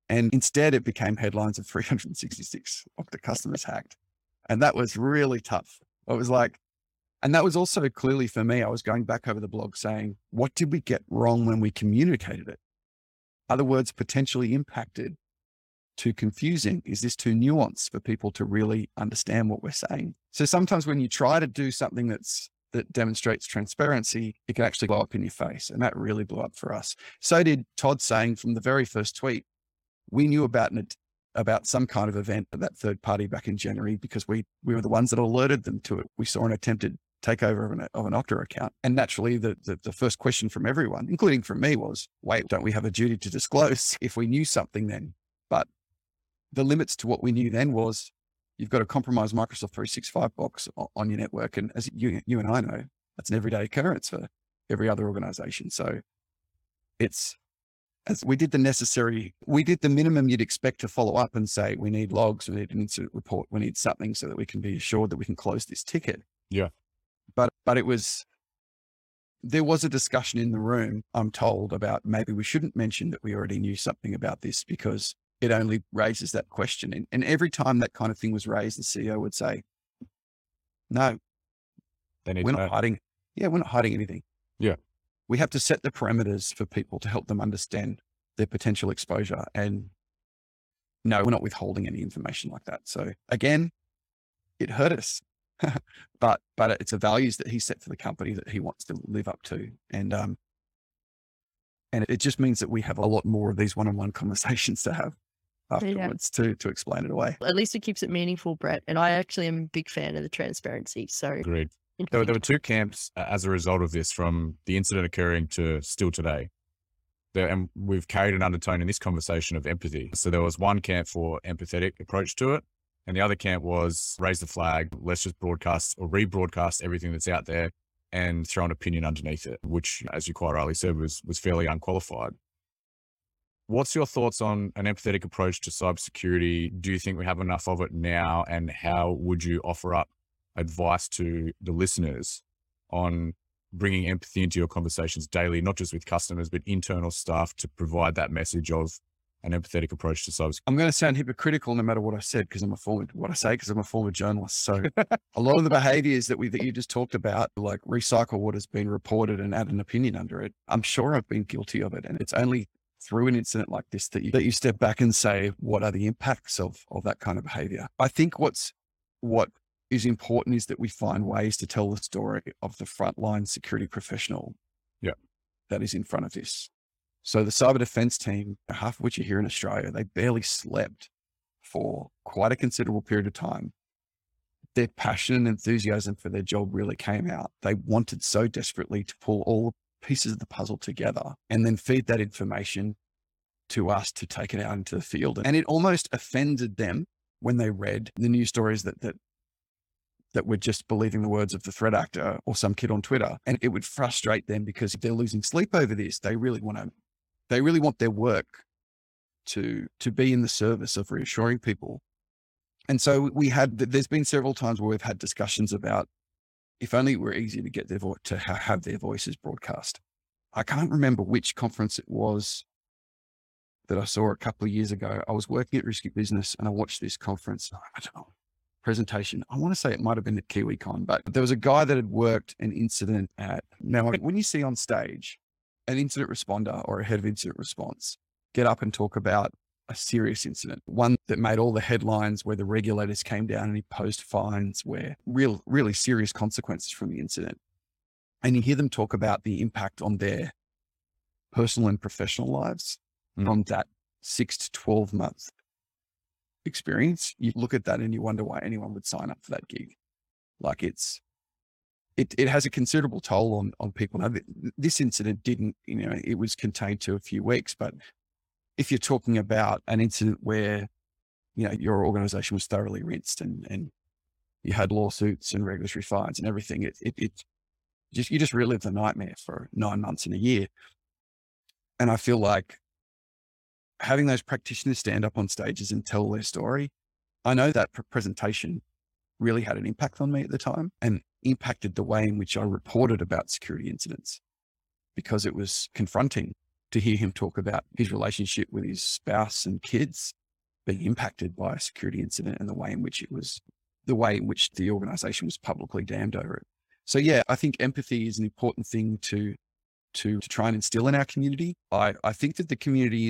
And instead it became headlines of 366 Okta customers hacked. And that was really tough. It was like, and that was also clearly for me, I was going back over the blog saying, what did we get wrong when we communicated it? Other words, potentially impacted, too confusing. Is this too nuanced for people to really understand what we're saying? So sometimes when you try to do something that demonstrates transparency, it can actually blow up in your face. And that really blew up for us. So did Todd saying from the very first tweet, we knew about some kind of event at that third party back in January, because we were the ones that alerted them to it. We saw an attempted takeover of an Okta account. And naturally the first question from everyone, including from me, was, wait, don't we have a duty to disclose if we knew something then? But the limits to what we knew then was, you've got a compromised Microsoft 365 box on your network. And as you and I know, that's an everyday occurrence for every other organization. So we did the minimum you'd expect to follow up and say, we need logs, we need an incident report, we need something so that we can be assured that we can close this ticket. Yeah. But there was a discussion in the room, I'm told, about maybe we shouldn't mention that we already knew something about this because it only raises that question. And every time that kind of thing was raised, the CEO would say, no, we're not hiding. Yeah. We're not hiding anything. Yeah. We have to set the parameters for people to help them understand their potential exposure. And no, we're not withholding any information like that. So again, it hurt us, but it's a values that he set for the company that he wants to live up to. And it just means that we have a lot more of these one-on-one conversations to have afterwards to explain it away. At least it keeps it meaningful, Brett. And I actually am a big fan of the transparency. So agreed. There were two camps as a result of this, from the incident occurring to still today. and we've carried an undertone in this conversation of empathy. So there was one camp for empathetic approach to it. And the other camp was raise the flag. Let's just broadcast or rebroadcast everything that's out there and throw an opinion underneath it, which, as you quite rightly said, was fairly unqualified. What's your thoughts on an empathetic approach to cybersecurity? Do you think we have enough of it now? And how would you offer up advice to the listeners on bringing empathy into your conversations daily, not just with customers, but internal staff to provide that message of an empathetic approach to cybersecurity? I'm going to sound hypocritical no matter what I said, because I'm a former journalist. So a lot of the behaviors that you just talked about, like recycle what has been reported and add an opinion under it. I'm sure I've been guilty of it. And it's only through an incident like this that you step back and say, what are the impacts of that kind of behavior? I think what is important is that we find ways to tell the story of the frontline security professional that is in front of this. So the cyber defense team, half of which are here in Australia, they barely slept for quite a considerable period of time. Their passion and enthusiasm for their job really came out. They wanted so desperately to pull all the pieces of the puzzle together and then feed that information to us to take it out into the field. And it almost offended them when they read the news stories that we're just believing the words of the threat actor or some kid on Twitter. And it would frustrate them because if they're losing sleep over this, they really want their work to be in the service of reassuring people. And so there's been several times where we've had discussions about if only it were easy to get their voice, to have their voices broadcast. I can't remember which conference it was that I saw a couple of years ago. I was working at Risky Business and I watched this conference. I don't know. Presentation. I want to say it might've been at KiwiCon, but there was a guy that had worked an incident at, now when you see on stage, an incident responder or a head of incident response, get up and talk about a serious incident, one that made all the headlines where the regulators came down and imposed fines where really serious consequences from the incident. And you hear them talk about the impact on their personal and professional lives from that 6 to 12 month experience. You look at that and you wonder why anyone would sign up for that gig. Like it has a considerable toll on people. Now, this incident didn't, it was contained to a few weeks, but if you're talking about an incident where, your organization was thoroughly rinsed and you had lawsuits and regulatory fines and everything, you just relive the nightmare for 9 months in a year. And I feel like having those practitioners stand up on stages and tell their story. I know that presentation really had an impact on me at the time and impacted the way in which I reported about security incidents because it was confronting to hear him talk about his relationship with his spouse and kids being impacted by a security incident and the way in which the organization was publicly damned over it. So yeah, I think empathy is an important thing to try and instill in our community. I think that the community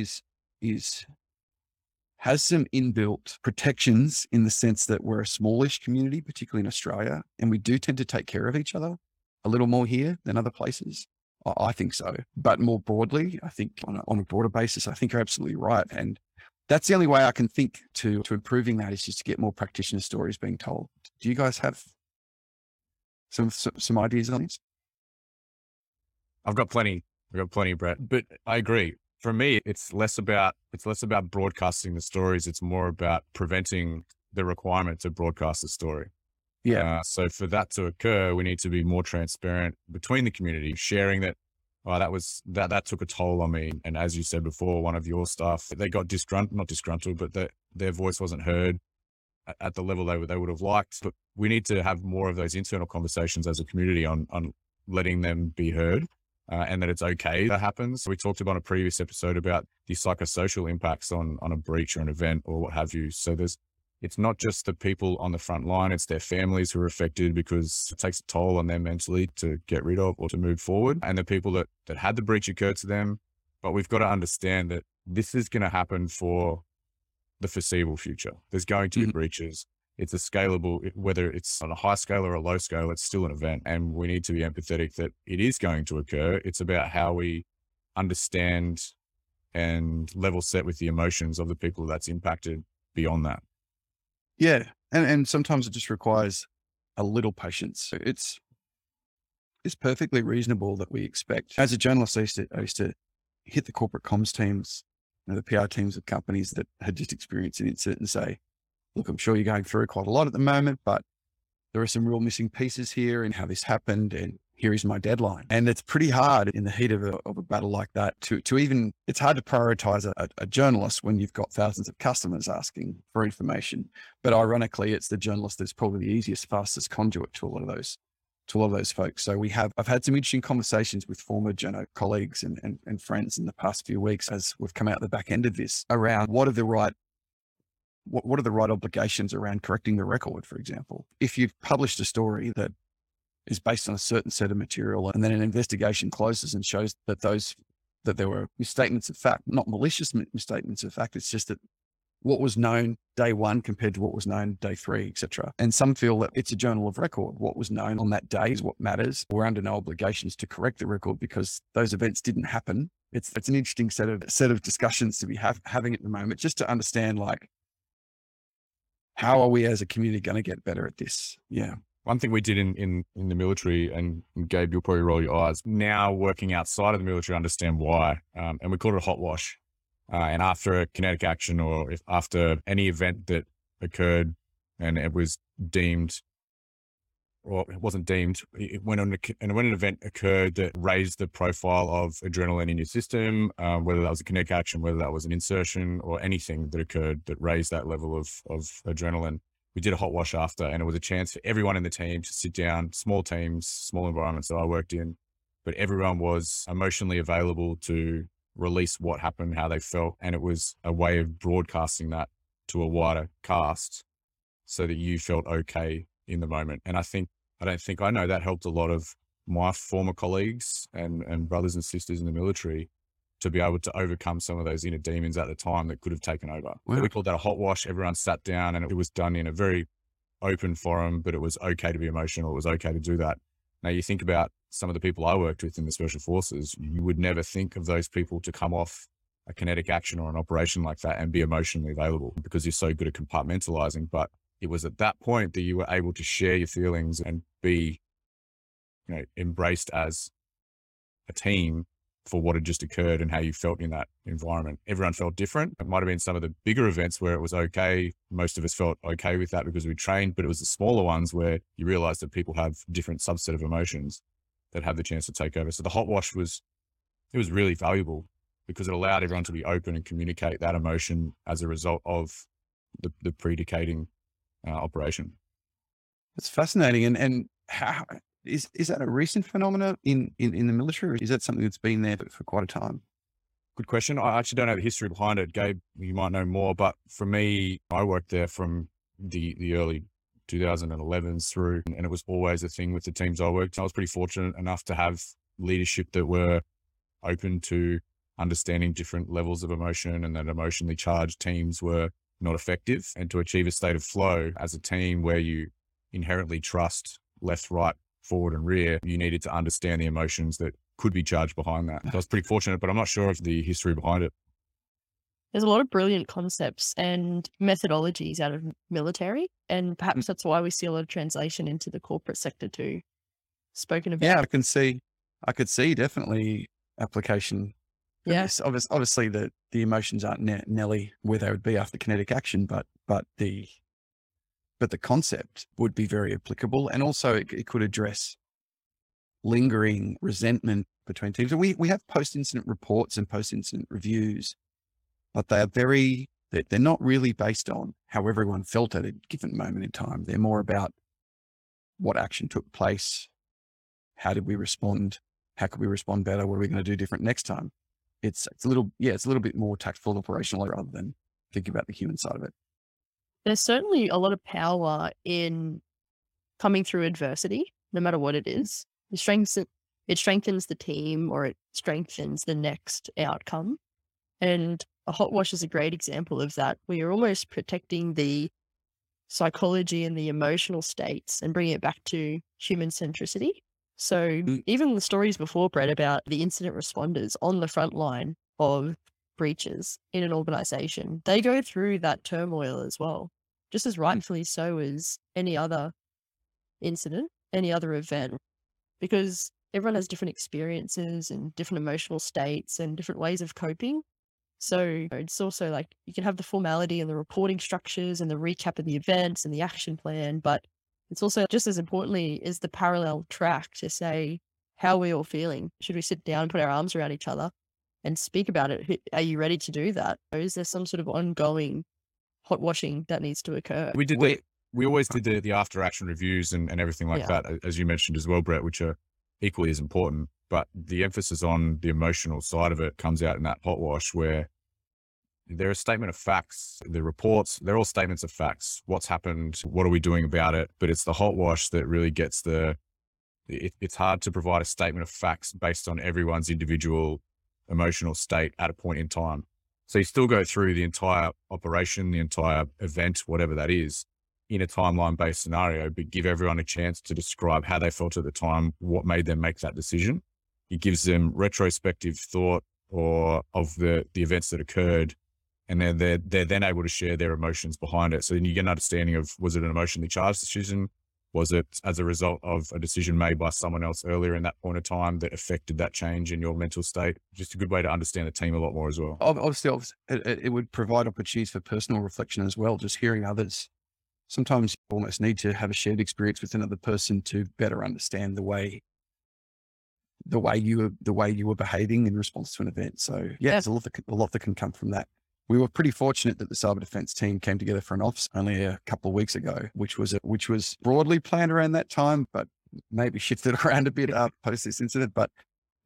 has some inbuilt protections in the sense that we're a smallish community, particularly in Australia, and we do tend to take care of each other a little more here than other places. I think so. But more broadly, I think on a broader basis, I think you're absolutely right. And that's the only way I can think to improving that is just to get more practitioner stories being told. Do you guys have some ideas on this? I've got plenty, Brett, but I agree. For me, it's less about broadcasting the stories. It's more about preventing the requirement to broadcast the story. Yeah. So for that to occur, we need to be more transparent between the community, sharing that, that took a toll on me. And as you said before, one of your staff, they got not disgruntled, but their voice wasn't heard at the level they would have liked. But we need to have more of those internal conversations as a community on letting them be heard. And that it's okay that happens. We talked about a previous episode about the psychosocial impacts on a breach or an event or what have you. So it's not just the people on the front line, it's their families who are affected because it takes a toll on them mentally to get rid of or to move forward. And the people that had the breach occur to them, but we've got to understand that this is going to happen for the foreseeable future. There's going to be breaches. It's a scalable, whether it's on a high scale or a low scale, it's still an event. And we need to be empathetic that it is going to occur. It's about how we understand and level set with the emotions of the people that's impacted beyond that. Yeah. And sometimes it just requires a little patience. It's perfectly reasonable that we expect. As a journalist, I used to hit the corporate comms teams, you know, the PR teams of companies that had just experienced an incident and say, look, I'm sure you're going through quite a lot at the moment, but there are some real missing pieces here and how this happened. And here is my deadline. And it's pretty hard in the heat of a battle like that to even, it's hard to prioritize a journalist when you've got thousands of customers asking for information. But ironically, it's the journalist that's probably the easiest, fastest conduit to a lot of those folks. So I've had some interesting conversations with former journo colleagues and friends in the past few weeks, as we've come out the back end of this, around what are the right obligations around correcting the record, for example. If you've published a story that is based on a certain set of material and then an investigation closes and shows that there were misstatements of fact, not malicious misstatements of fact, it's just that what was known day one compared to what was known day three, et cetera. And some feel that it's a journal of record. What was known on that day is what matters. We're under no obligations to correct the record because those events didn't happen. It's an interesting set of discussions to be having at the moment, just to understand, like, how are we as a community going to get better at this? Yeah. One thing we did in the military, and Gabe, you'll probably roll your eyes now, working outside of the military, understand why. And we called it a hot wash. And after a kinetic action, or if after any event that occurred and it was deemed, or it wasn't deemed, when an event occurred that raised the profile of adrenaline in your system, whether that was a kinetic action, whether that was an insertion, or anything that occurred that raised that level of adrenaline, we did a hot wash after. And it was a chance for everyone in the team to sit down, small teams, small environments that I worked in, but everyone was emotionally available to release what happened, how they felt. And it was a way of broadcasting that to a wider cast so that you felt okay in the moment. And I know that helped a lot of my former colleagues and brothers and sisters in the military to be able to overcome some of those inner demons at the time that could have taken over. Wow. So we called that a hot wash. Everyone sat down and it was done in a very open forum, but it was okay to be emotional. It was okay to do that. Now you think about some of the people I worked with in the special forces, you would never think of those people to come off a kinetic action or an operation like that and be emotionally available because you're so good at compartmentalizing. But it was at that point that you were able to share your feelings and be, you know, embraced as a team for what had just occurred and how you felt in that environment. Everyone felt different. It might've been some of the bigger events where it was okay. Most of us felt okay with that because we trained, but it was the smaller ones where you realize that people have different subset of emotions that have the chance to take over. So the hot wash was really valuable because it allowed everyone to be open and communicate that emotion as a result of the predicating operation. That's fascinating. And how is that a recent phenomenon in the military? Or is that something that's been there for quite a time? Good question. I actually don't know the history behind it. Gabe, you might know more, but for me, I worked there from the early 2011 through, and it was always a thing with the teams I worked. I was pretty fortunate enough to have leadership that were open to understanding different levels of emotion, and that emotionally charged teams were not effective. And to achieve a state of flow as a team where you inherently trust left, right, forward and rear, you needed to understand the emotions that could be charged behind that. So I was pretty fortunate, but I'm not sure of the history behind it. There's a lot of brilliant concepts and methodologies out of military, and perhaps that's why we see a lot of translation into the corporate sector too. Spoken about. Yeah, I could see definitely application. Yes, obviously the emotions aren't nearly where they would be after kinetic action, but the concept would be very applicable, and also it could address lingering resentment between teams. We have post-incident reports and post-incident reviews. But they are they're not really based on how everyone felt at a given moment in time. They're more about what action took place. How did we respond? How could we respond better? What are we going to do different next time? It's a little bit more tactical and operational rather than thinking about the human side of it. There's certainly a lot of power in coming through adversity, no matter what it is. It strengthens the team, or it strengthens the next outcome. And a hot wash is a great example of that, where you're almost protecting the psychology and the emotional states and bringing it back to human centricity. So even the stories before, Brett, about the incident responders on the front line of breaches in an organization, they go through that turmoil as well, just as rightfully so as any other incident, any other event, because everyone has different experiences and different emotional states and different ways of coping. So it's also like you can have the formality and the reporting structures and the recap of the events and the action plan, but it's also just as importantly is the parallel track to say, how are we all feeling? Should we sit down, put our arms around each other and speak about it? Are you ready to do that? Or is there some sort of ongoing hot washing that needs to occur? We always did the after action reviews and everything like that, as you mentioned as well, Brett, which are equally as important. But the emphasis on the emotional side of it comes out in that hot wash where they're a statement of facts. The reports, they're all statements of facts. What's happened? What are we doing about it? But it's the hot wash that really gets it's hard to provide a statement of facts based on everyone's individual emotional state at a point in time. So you still go through the entire operation, the entire event, whatever that is, in a timeline based scenario, but give everyone a chance to describe how they felt at the time, what made them make that decision. It gives them retrospective thought or of the events that occurred. And then they're then able to share their emotions behind it. So then you get an understanding of, was it an emotionally charged decision? Was it as a result of a decision made by someone else earlier in that point of time that affected that change in your mental state? Just a good way to understand the team a lot more as well. Obviously it would provide opportunities for personal reflection as well. Just hearing others. Sometimes you almost need to have a shared experience with another person to better understand the way you were behaving in response to an event. So there's a lot that can come from that. We were pretty fortunate that the cyber defense team came together for an ops only a couple of weeks ago, which was broadly planned around that time, but maybe shifted around a bit post this incident. But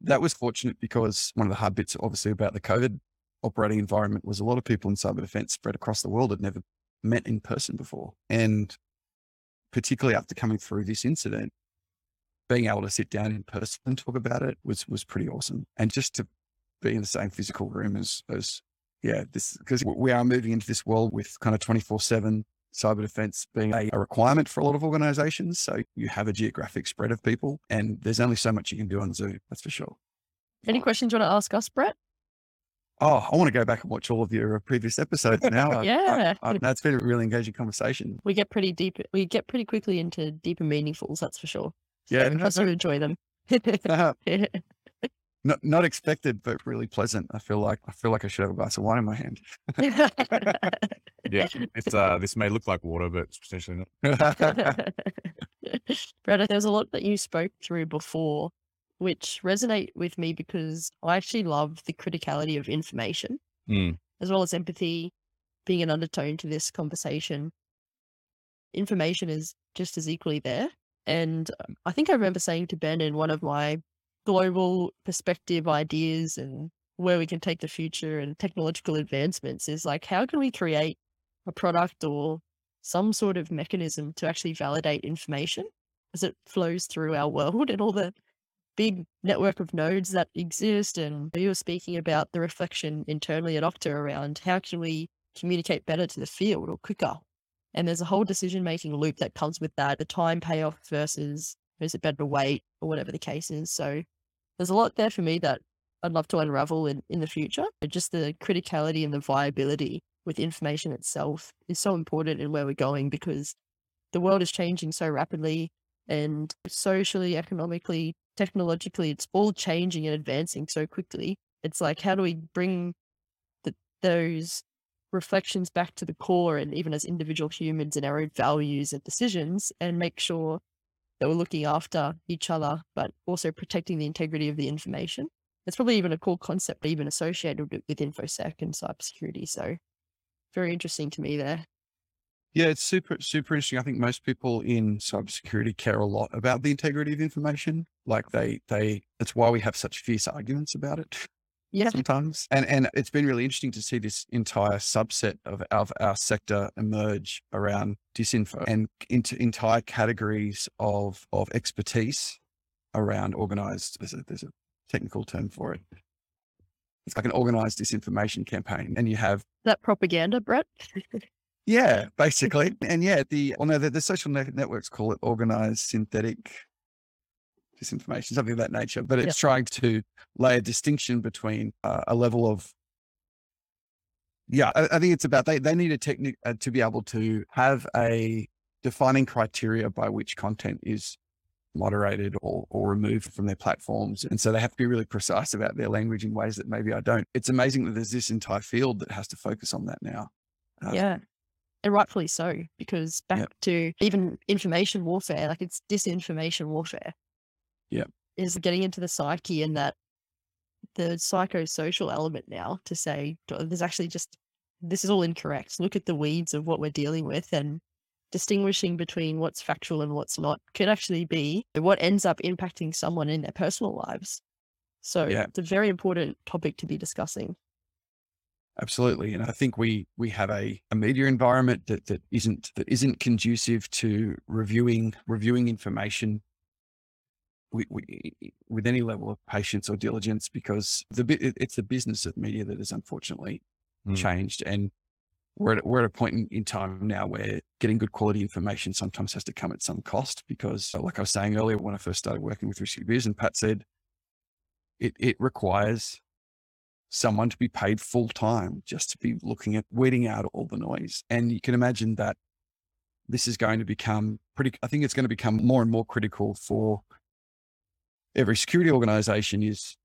that was fortunate because one of the hard bits, obviously, about the COVID operating environment was a lot of people in cyber defense spread across the world had never met in person before. And particularly after coming through this incident, being able to sit down in person and talk about it was pretty awesome. And just to be in the same physical room because we are moving into this world with kind of 24/7 cyber defense being a requirement for a lot of organizations. So you have a geographic spread of people and there's only so much you can do on Zoom. That's for sure. Any questions you want to ask us, Brett? Oh, I want to go back and watch all of your previous episodes now. It's been a really engaging conversation. We get pretty deep. We get pretty quickly into deeper meaningfuls. That's for sure. Yeah. I also enjoy them. Not expected, but really pleasant. I feel like I should have a glass of wine in my hand. Yeah, this may look like water, but it's potentially not. Brad, there's a lot that you spoke through before, which resonate with me because I actually love the criticality of information as well as empathy being an undertone to this conversation. Information is just as equally there. And I think I remember saying to Ben in one of my global perspective ideas and where we can take the future and technological advancements is like, how can we create a product or some sort of mechanism to actually validate information as it flows through our world and all the big network of nodes that exist? And you were speaking about the reflection internally at Okta around how can we communicate better to the field or quicker? And there's a whole decision-making loop that comes with that, the time payoff versus is it better to wait or whatever the case is. So there's a lot there for me that I'd love to unravel in the future. But just the criticality and the viability with information itself is so important in where we're going because the world is changing so rapidly and socially, economically, technologically, it's all changing and advancing so quickly. It's like, how do we bring those reflections back to the core and even as individual humans and our own values and decisions and make sure that we're looking after each other, but also protecting the integrity of the information. It's probably even a cool concept even associated with InfoSec and cybersecurity. So very interesting to me there. Yeah, it's super, super interesting. I think most people in cybersecurity care a lot about the integrity of information. Like that's why we have such fierce arguments about it. Yeah. Sometimes. And it's been really interesting to see this entire subset of our sector emerge around disinfo and into entire categories of expertise around organized. There's a technical term for it. It's like an organized disinformation campaign. And you have that propaganda, Brett. Yeah, basically. And yeah, the social networks call it organized synthetic disinformation, something of that nature, but it's trying to lay a distinction between a level of, I think it's about, they need a technique to be able to have a defining criteria by which content is moderated or removed from their platforms. And so they have to be really precise about their language in ways that maybe I don't. It's amazing that there's this entire field that has to focus on that now. Yeah. And rightfully so, because back to even information warfare, like it's disinformation warfare. Yeah. Is getting into the psyche and that the psychosocial element now to say, there's actually just, this is all incorrect. Look at the weeds of what we're dealing with, and distinguishing between what's factual and what's not could actually be what ends up impacting someone in their personal lives. So it's a very important topic to be discussing. Absolutely. And I think we have a media environment that isn't conducive to reviewing information with any level of patience or diligence, because it's the business of media that is unfortunately changed. And we're at a point in time now where getting good quality information sometimes has to come at some cost, because like I was saying earlier, when I first started working with Risky Biz, and Pat said, it requires someone to be paid full time just to be looking at weeding out all the noise. And you can imagine that this is going to become I think it's going to become more and more critical for every security organization. It's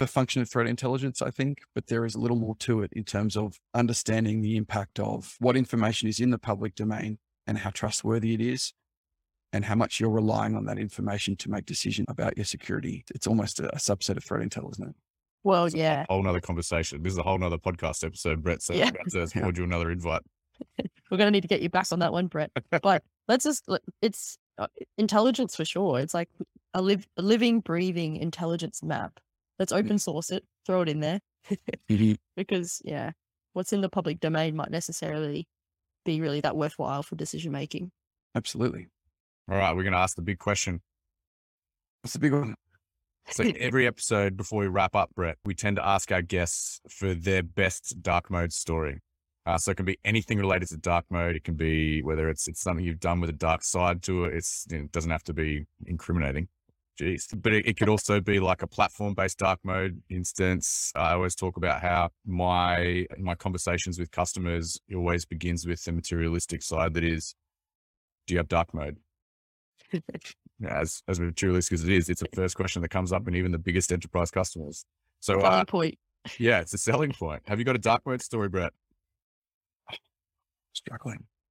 a function of threat intelligence, I think, but there is a little more to it in terms of understanding the impact of what information is in the public domain and how trustworthy it is and how much you're relying on that information to make decisions about your security. It's almost a subset of threat intelligence, isn't it? Well, yeah. A whole nother conversation. This is a whole nother podcast episode, Brett. So that's forward you another invite. We're going to need to get you back on that one, Brett. But it's intelligence for sure. It's like a living, breathing intelligence map. Let's open source it, throw it in there because what's in the public domain might necessarily be really that worthwhile for decision-making. Absolutely. All right. We're going to ask the big question. What's the big one? So every episode before we wrap up, Brett, we tend to ask our guests for their best dark mode story. So it can be anything related to dark mode. It can be whether it's something you've done with a dark side to it. It doesn't have to be incriminating. Jeez. But it could also be like a platform-based dark mode instance. I always talk about how my conversations with customers always begins with the materialistic side. That is, do you have dark mode? As materialistic as it is, it's the first question that comes up in even the biggest enterprise customers. So selling point. Yeah, it's a selling point. Have you got a dark mode story, Brett?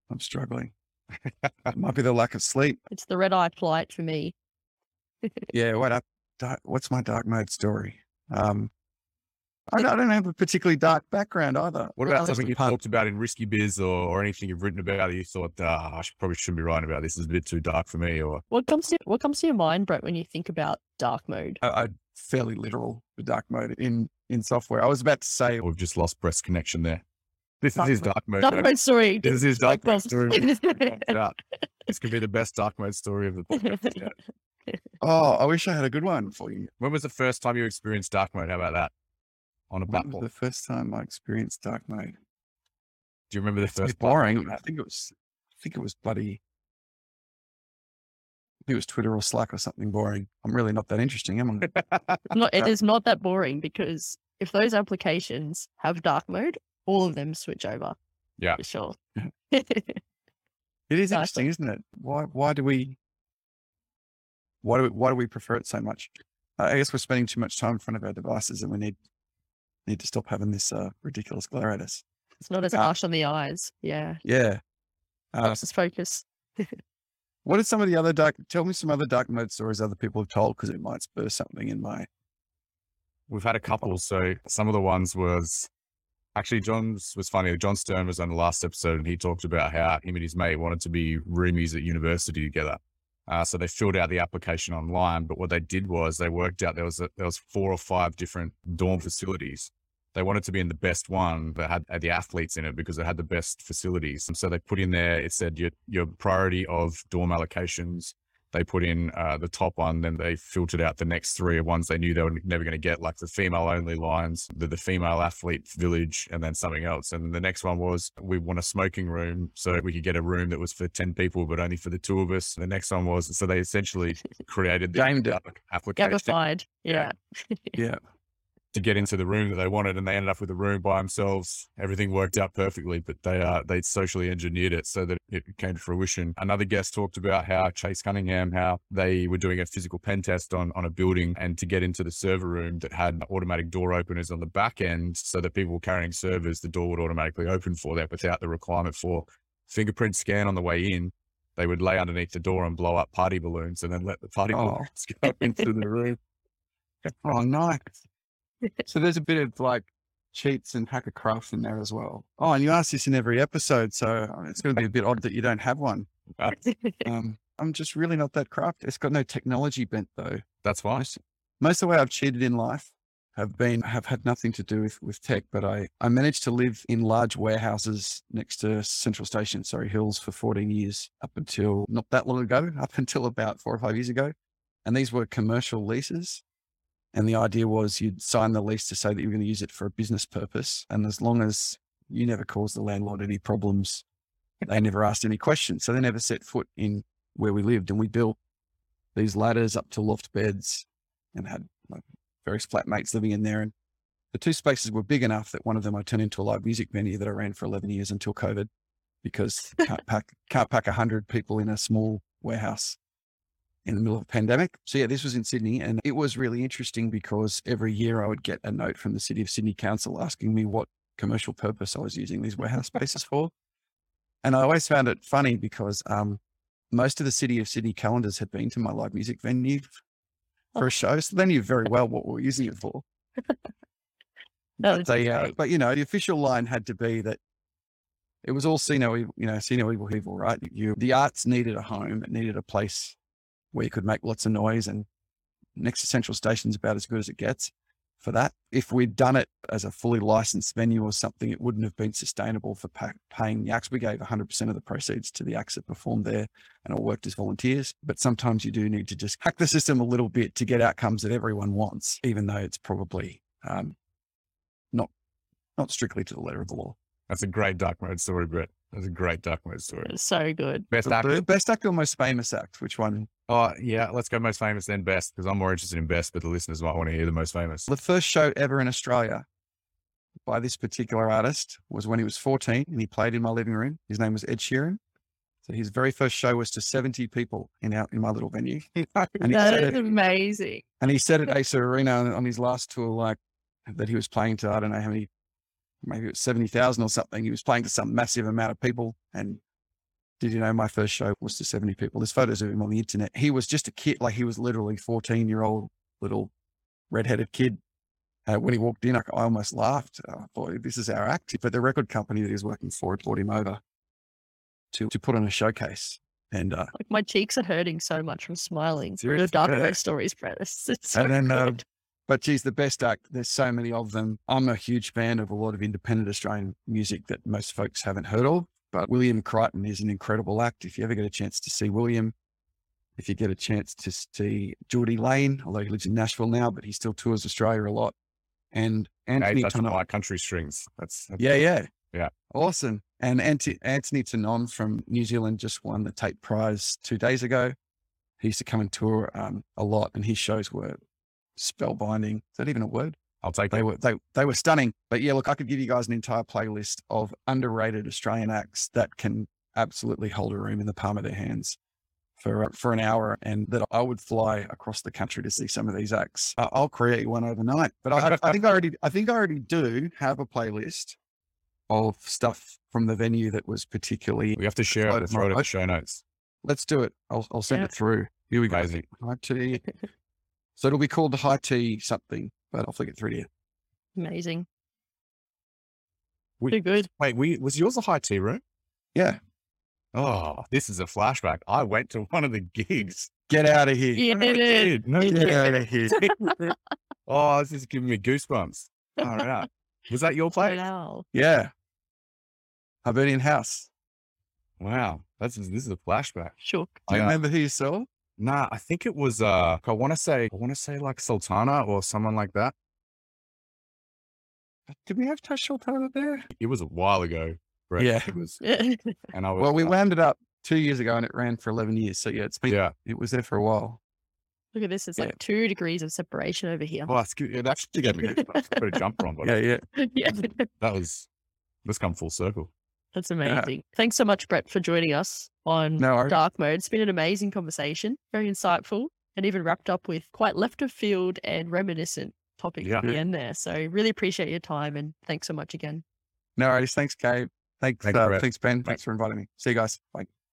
I'm struggling. It might be the lack of sleep. It's the red eye plight for me. Yeah. What's my dark mode story? I don't have a particularly dark background either. What about something you've talked about in Risky Biz or anything you've written about that you thought, probably shouldn't be writing about this. It's a bit too dark for me. Or what comes to your mind, Brett, when you think about dark mode? I fairly literal with dark mode in software. I was about to say, we've just lost Brett's connection there. This is his dark mode story. This could be the best dark mode story of the podcast yet. Oh, I wish I had a good one for you. When was the first time you experienced dark mode? How about that? On a platform. The first time I experienced dark mode. Do you remember the first? It's boring. Platform? I think it was Twitter or Slack or something boring. I'm really not that interesting, am I? No, it is not that boring, because if those applications have dark mode, all of them switch over. Yeah, for sure. It is interesting, isn't it? Why do we prefer it so much? I guess we're spending too much time in front of our devices, and we need to stop having this ridiculous glare at us. It's not as harsh on the eyes. Yeah. Yeah. Just focus. What are some of the other tell me some other dark mode stories other people have told, because it might spur something in my. We've had a couple. So some of the ones was actually, John's was funny. John Stern was on the last episode, and he talked about how him and his mate wanted to be roomies at university together. So they filled out the application online, but what they did was they worked out there was 4 or 5 different dorm facilities. They wanted to be in the best one that had the athletes in it, because it had the best facilities. And so they put in there, it said your priority of dorm allocations. They put in the top one, then they filtered out the next 3 ones they knew they were never going to get, like the female only lines, the female athlete village, and then something else. And the next one was, we want a smoking room, so we could get a room that was for 10 people, but only for the 2 of us. The next one was, so they essentially created the application. Gamified. Yeah. Yeah. to get into the room that they wanted, and they ended up with a room by themselves. Everything worked out perfectly, but they socially engineered it so that it came to fruition. Another guest talked about how Chase Cunningham, how they were doing a physical pen test on a building, and to get into the server room that had automatic door openers on the back end so that people carrying servers, the door would automatically open for them without the requirement for fingerprint scan on the way in. They would lay underneath the door and blow up party balloons and then let the party balloons go into the room. Oh, nice. So there's a bit of like cheats and hacker craft in there as well. Oh, and you ask this in every episode, so it's going to be a bit odd that you don't have one. I'm just really not that crafty. It's got no technology bent though. That's why most of the way I've cheated in life have had nothing to do with tech, but I managed to live in large warehouses next to Central Station, Surrey Hills, for 14 years up until not that long ago, up until about 4 or 5 years ago. And these were commercial leases. And the idea was you'd sign the lease to say that you were going to use it for a business purpose. And as long as you never caused the landlord any problems, they never asked any questions. So they never set foot in where we lived. And we built these ladders up to loft beds and had like various flatmates living in there. And the two spaces were big enough that one of them I turned into a live music venue that I ran for 11 years until COVID, because can't pack 100 people in a small warehouse in the middle of a pandemic. So yeah, this was in Sydney, and it was really interesting because every year I would get a note from the City of Sydney Council asking me what commercial purpose I was using these warehouse spaces for. And I always found it funny because most of the City of Sydney calendars had been to my live music venue for a show, so they knew very well what we were using it for. But you know, the official line had to be that it was all see no evil, right? The arts needed a home. It needed a place where you could make lots of noise, and next to Central Station's about as good as it gets for that. If we'd done it as a fully licensed venue or something, it wouldn't have been sustainable for paying the acts. We gave 100% of the proceeds to the acts that performed there and all worked as volunteers. But sometimes you do need to just hack the system a little bit to get outcomes that everyone wants, even though it's probably not strictly to the letter of the law. That's a great Dark Mode story, Brett. That's a great Dark Mode story. It's so good. Best act or most famous act? Which one? Oh yeah, let's go most famous then best, because I'm more interested in best, but the listeners might want to hear the most famous. The first show ever in Australia by this particular artist was when he was 14 and he played in my living room. His name was Ed Sheeran. So his very first show was to 70 people in my little venue. Amazing. And he said at Acer Arena on his last tour, like, that he was playing to, I don't know how many, maybe it was 70,000 or something. He was playing to some massive amount of people. And did you know my first show was to 70 people? There's photos of him on the internet. He was just a kid. Like, he was literally 14-year-old little redheaded kid. When he walked in, I almost laughed. I thought, this is our act. But the record company that he was working for had brought him over to put on a showcase. And like, my cheeks are hurting so much from smiling. The Dark Mode stories, Brett. But geez, the best act, there's so many of them. I'm a huge fan of a lot of independent Australian music that most folks haven't heard of, but William Crichton is an incredible act. If you ever get a chance to see William, if you get a chance to see Geordie Lane, although he lives in Nashville now, but he still tours Australia a lot. And Anthony Tannan. Like country strings. That's yeah. Awesome. And Anthony Tannan from New Zealand just won the Tate Prize 2 days ago. He used to come and tour a lot, and his shows were spellbinding. Is that even a word? I'll take that. They were stunning. But yeah, look, I could give you guys an entire playlist of underrated Australian acts that can absolutely hold a room in the palm of their hands for an hour, and that I would fly across the country to see some of these acts. I'll create one overnight, but I think I already do have a playlist of stuff from the venue that was particularly. We have to share it and throw it in the show notes. Let's do it. I'll send it through. Here we go. Amazing. So it'll be called the High Tea something, but I'll flick it through to you. Amazing. Too good. Wait, was yours a High Tea room? Yeah. Oh, this is a flashback. I went to one of the gigs. Get out of here. Get out of here. Oh, this is giving me goosebumps. All right. Was that your place? Wow. Yeah. Hibernian House. Wow. This is a flashback. Sure. Do you remember who you saw? Nah, I think it was, I want to say like Sultana or someone like that. Did we have Tash Sultana there? It was a while ago, Brett. Yeah. It was, we wound it up 2 years ago and it ran for 11 years. So yeah, it was there for a while. Look at this. It's like 2 degrees of separation over here. Well, it actually gave me a jump on. Yeah. Let's come full circle. That's amazing. Yeah. Thanks so much, Brett, for joining us on Dark Mode. It's been an amazing conversation, very insightful, and even wrapped up with quite left of field and reminiscent topics at the end there. So really appreciate your time and thanks so much again. No worries. Thanks, Gabe. Thanks, Ben. Thanks for inviting me. See you guys. Bye.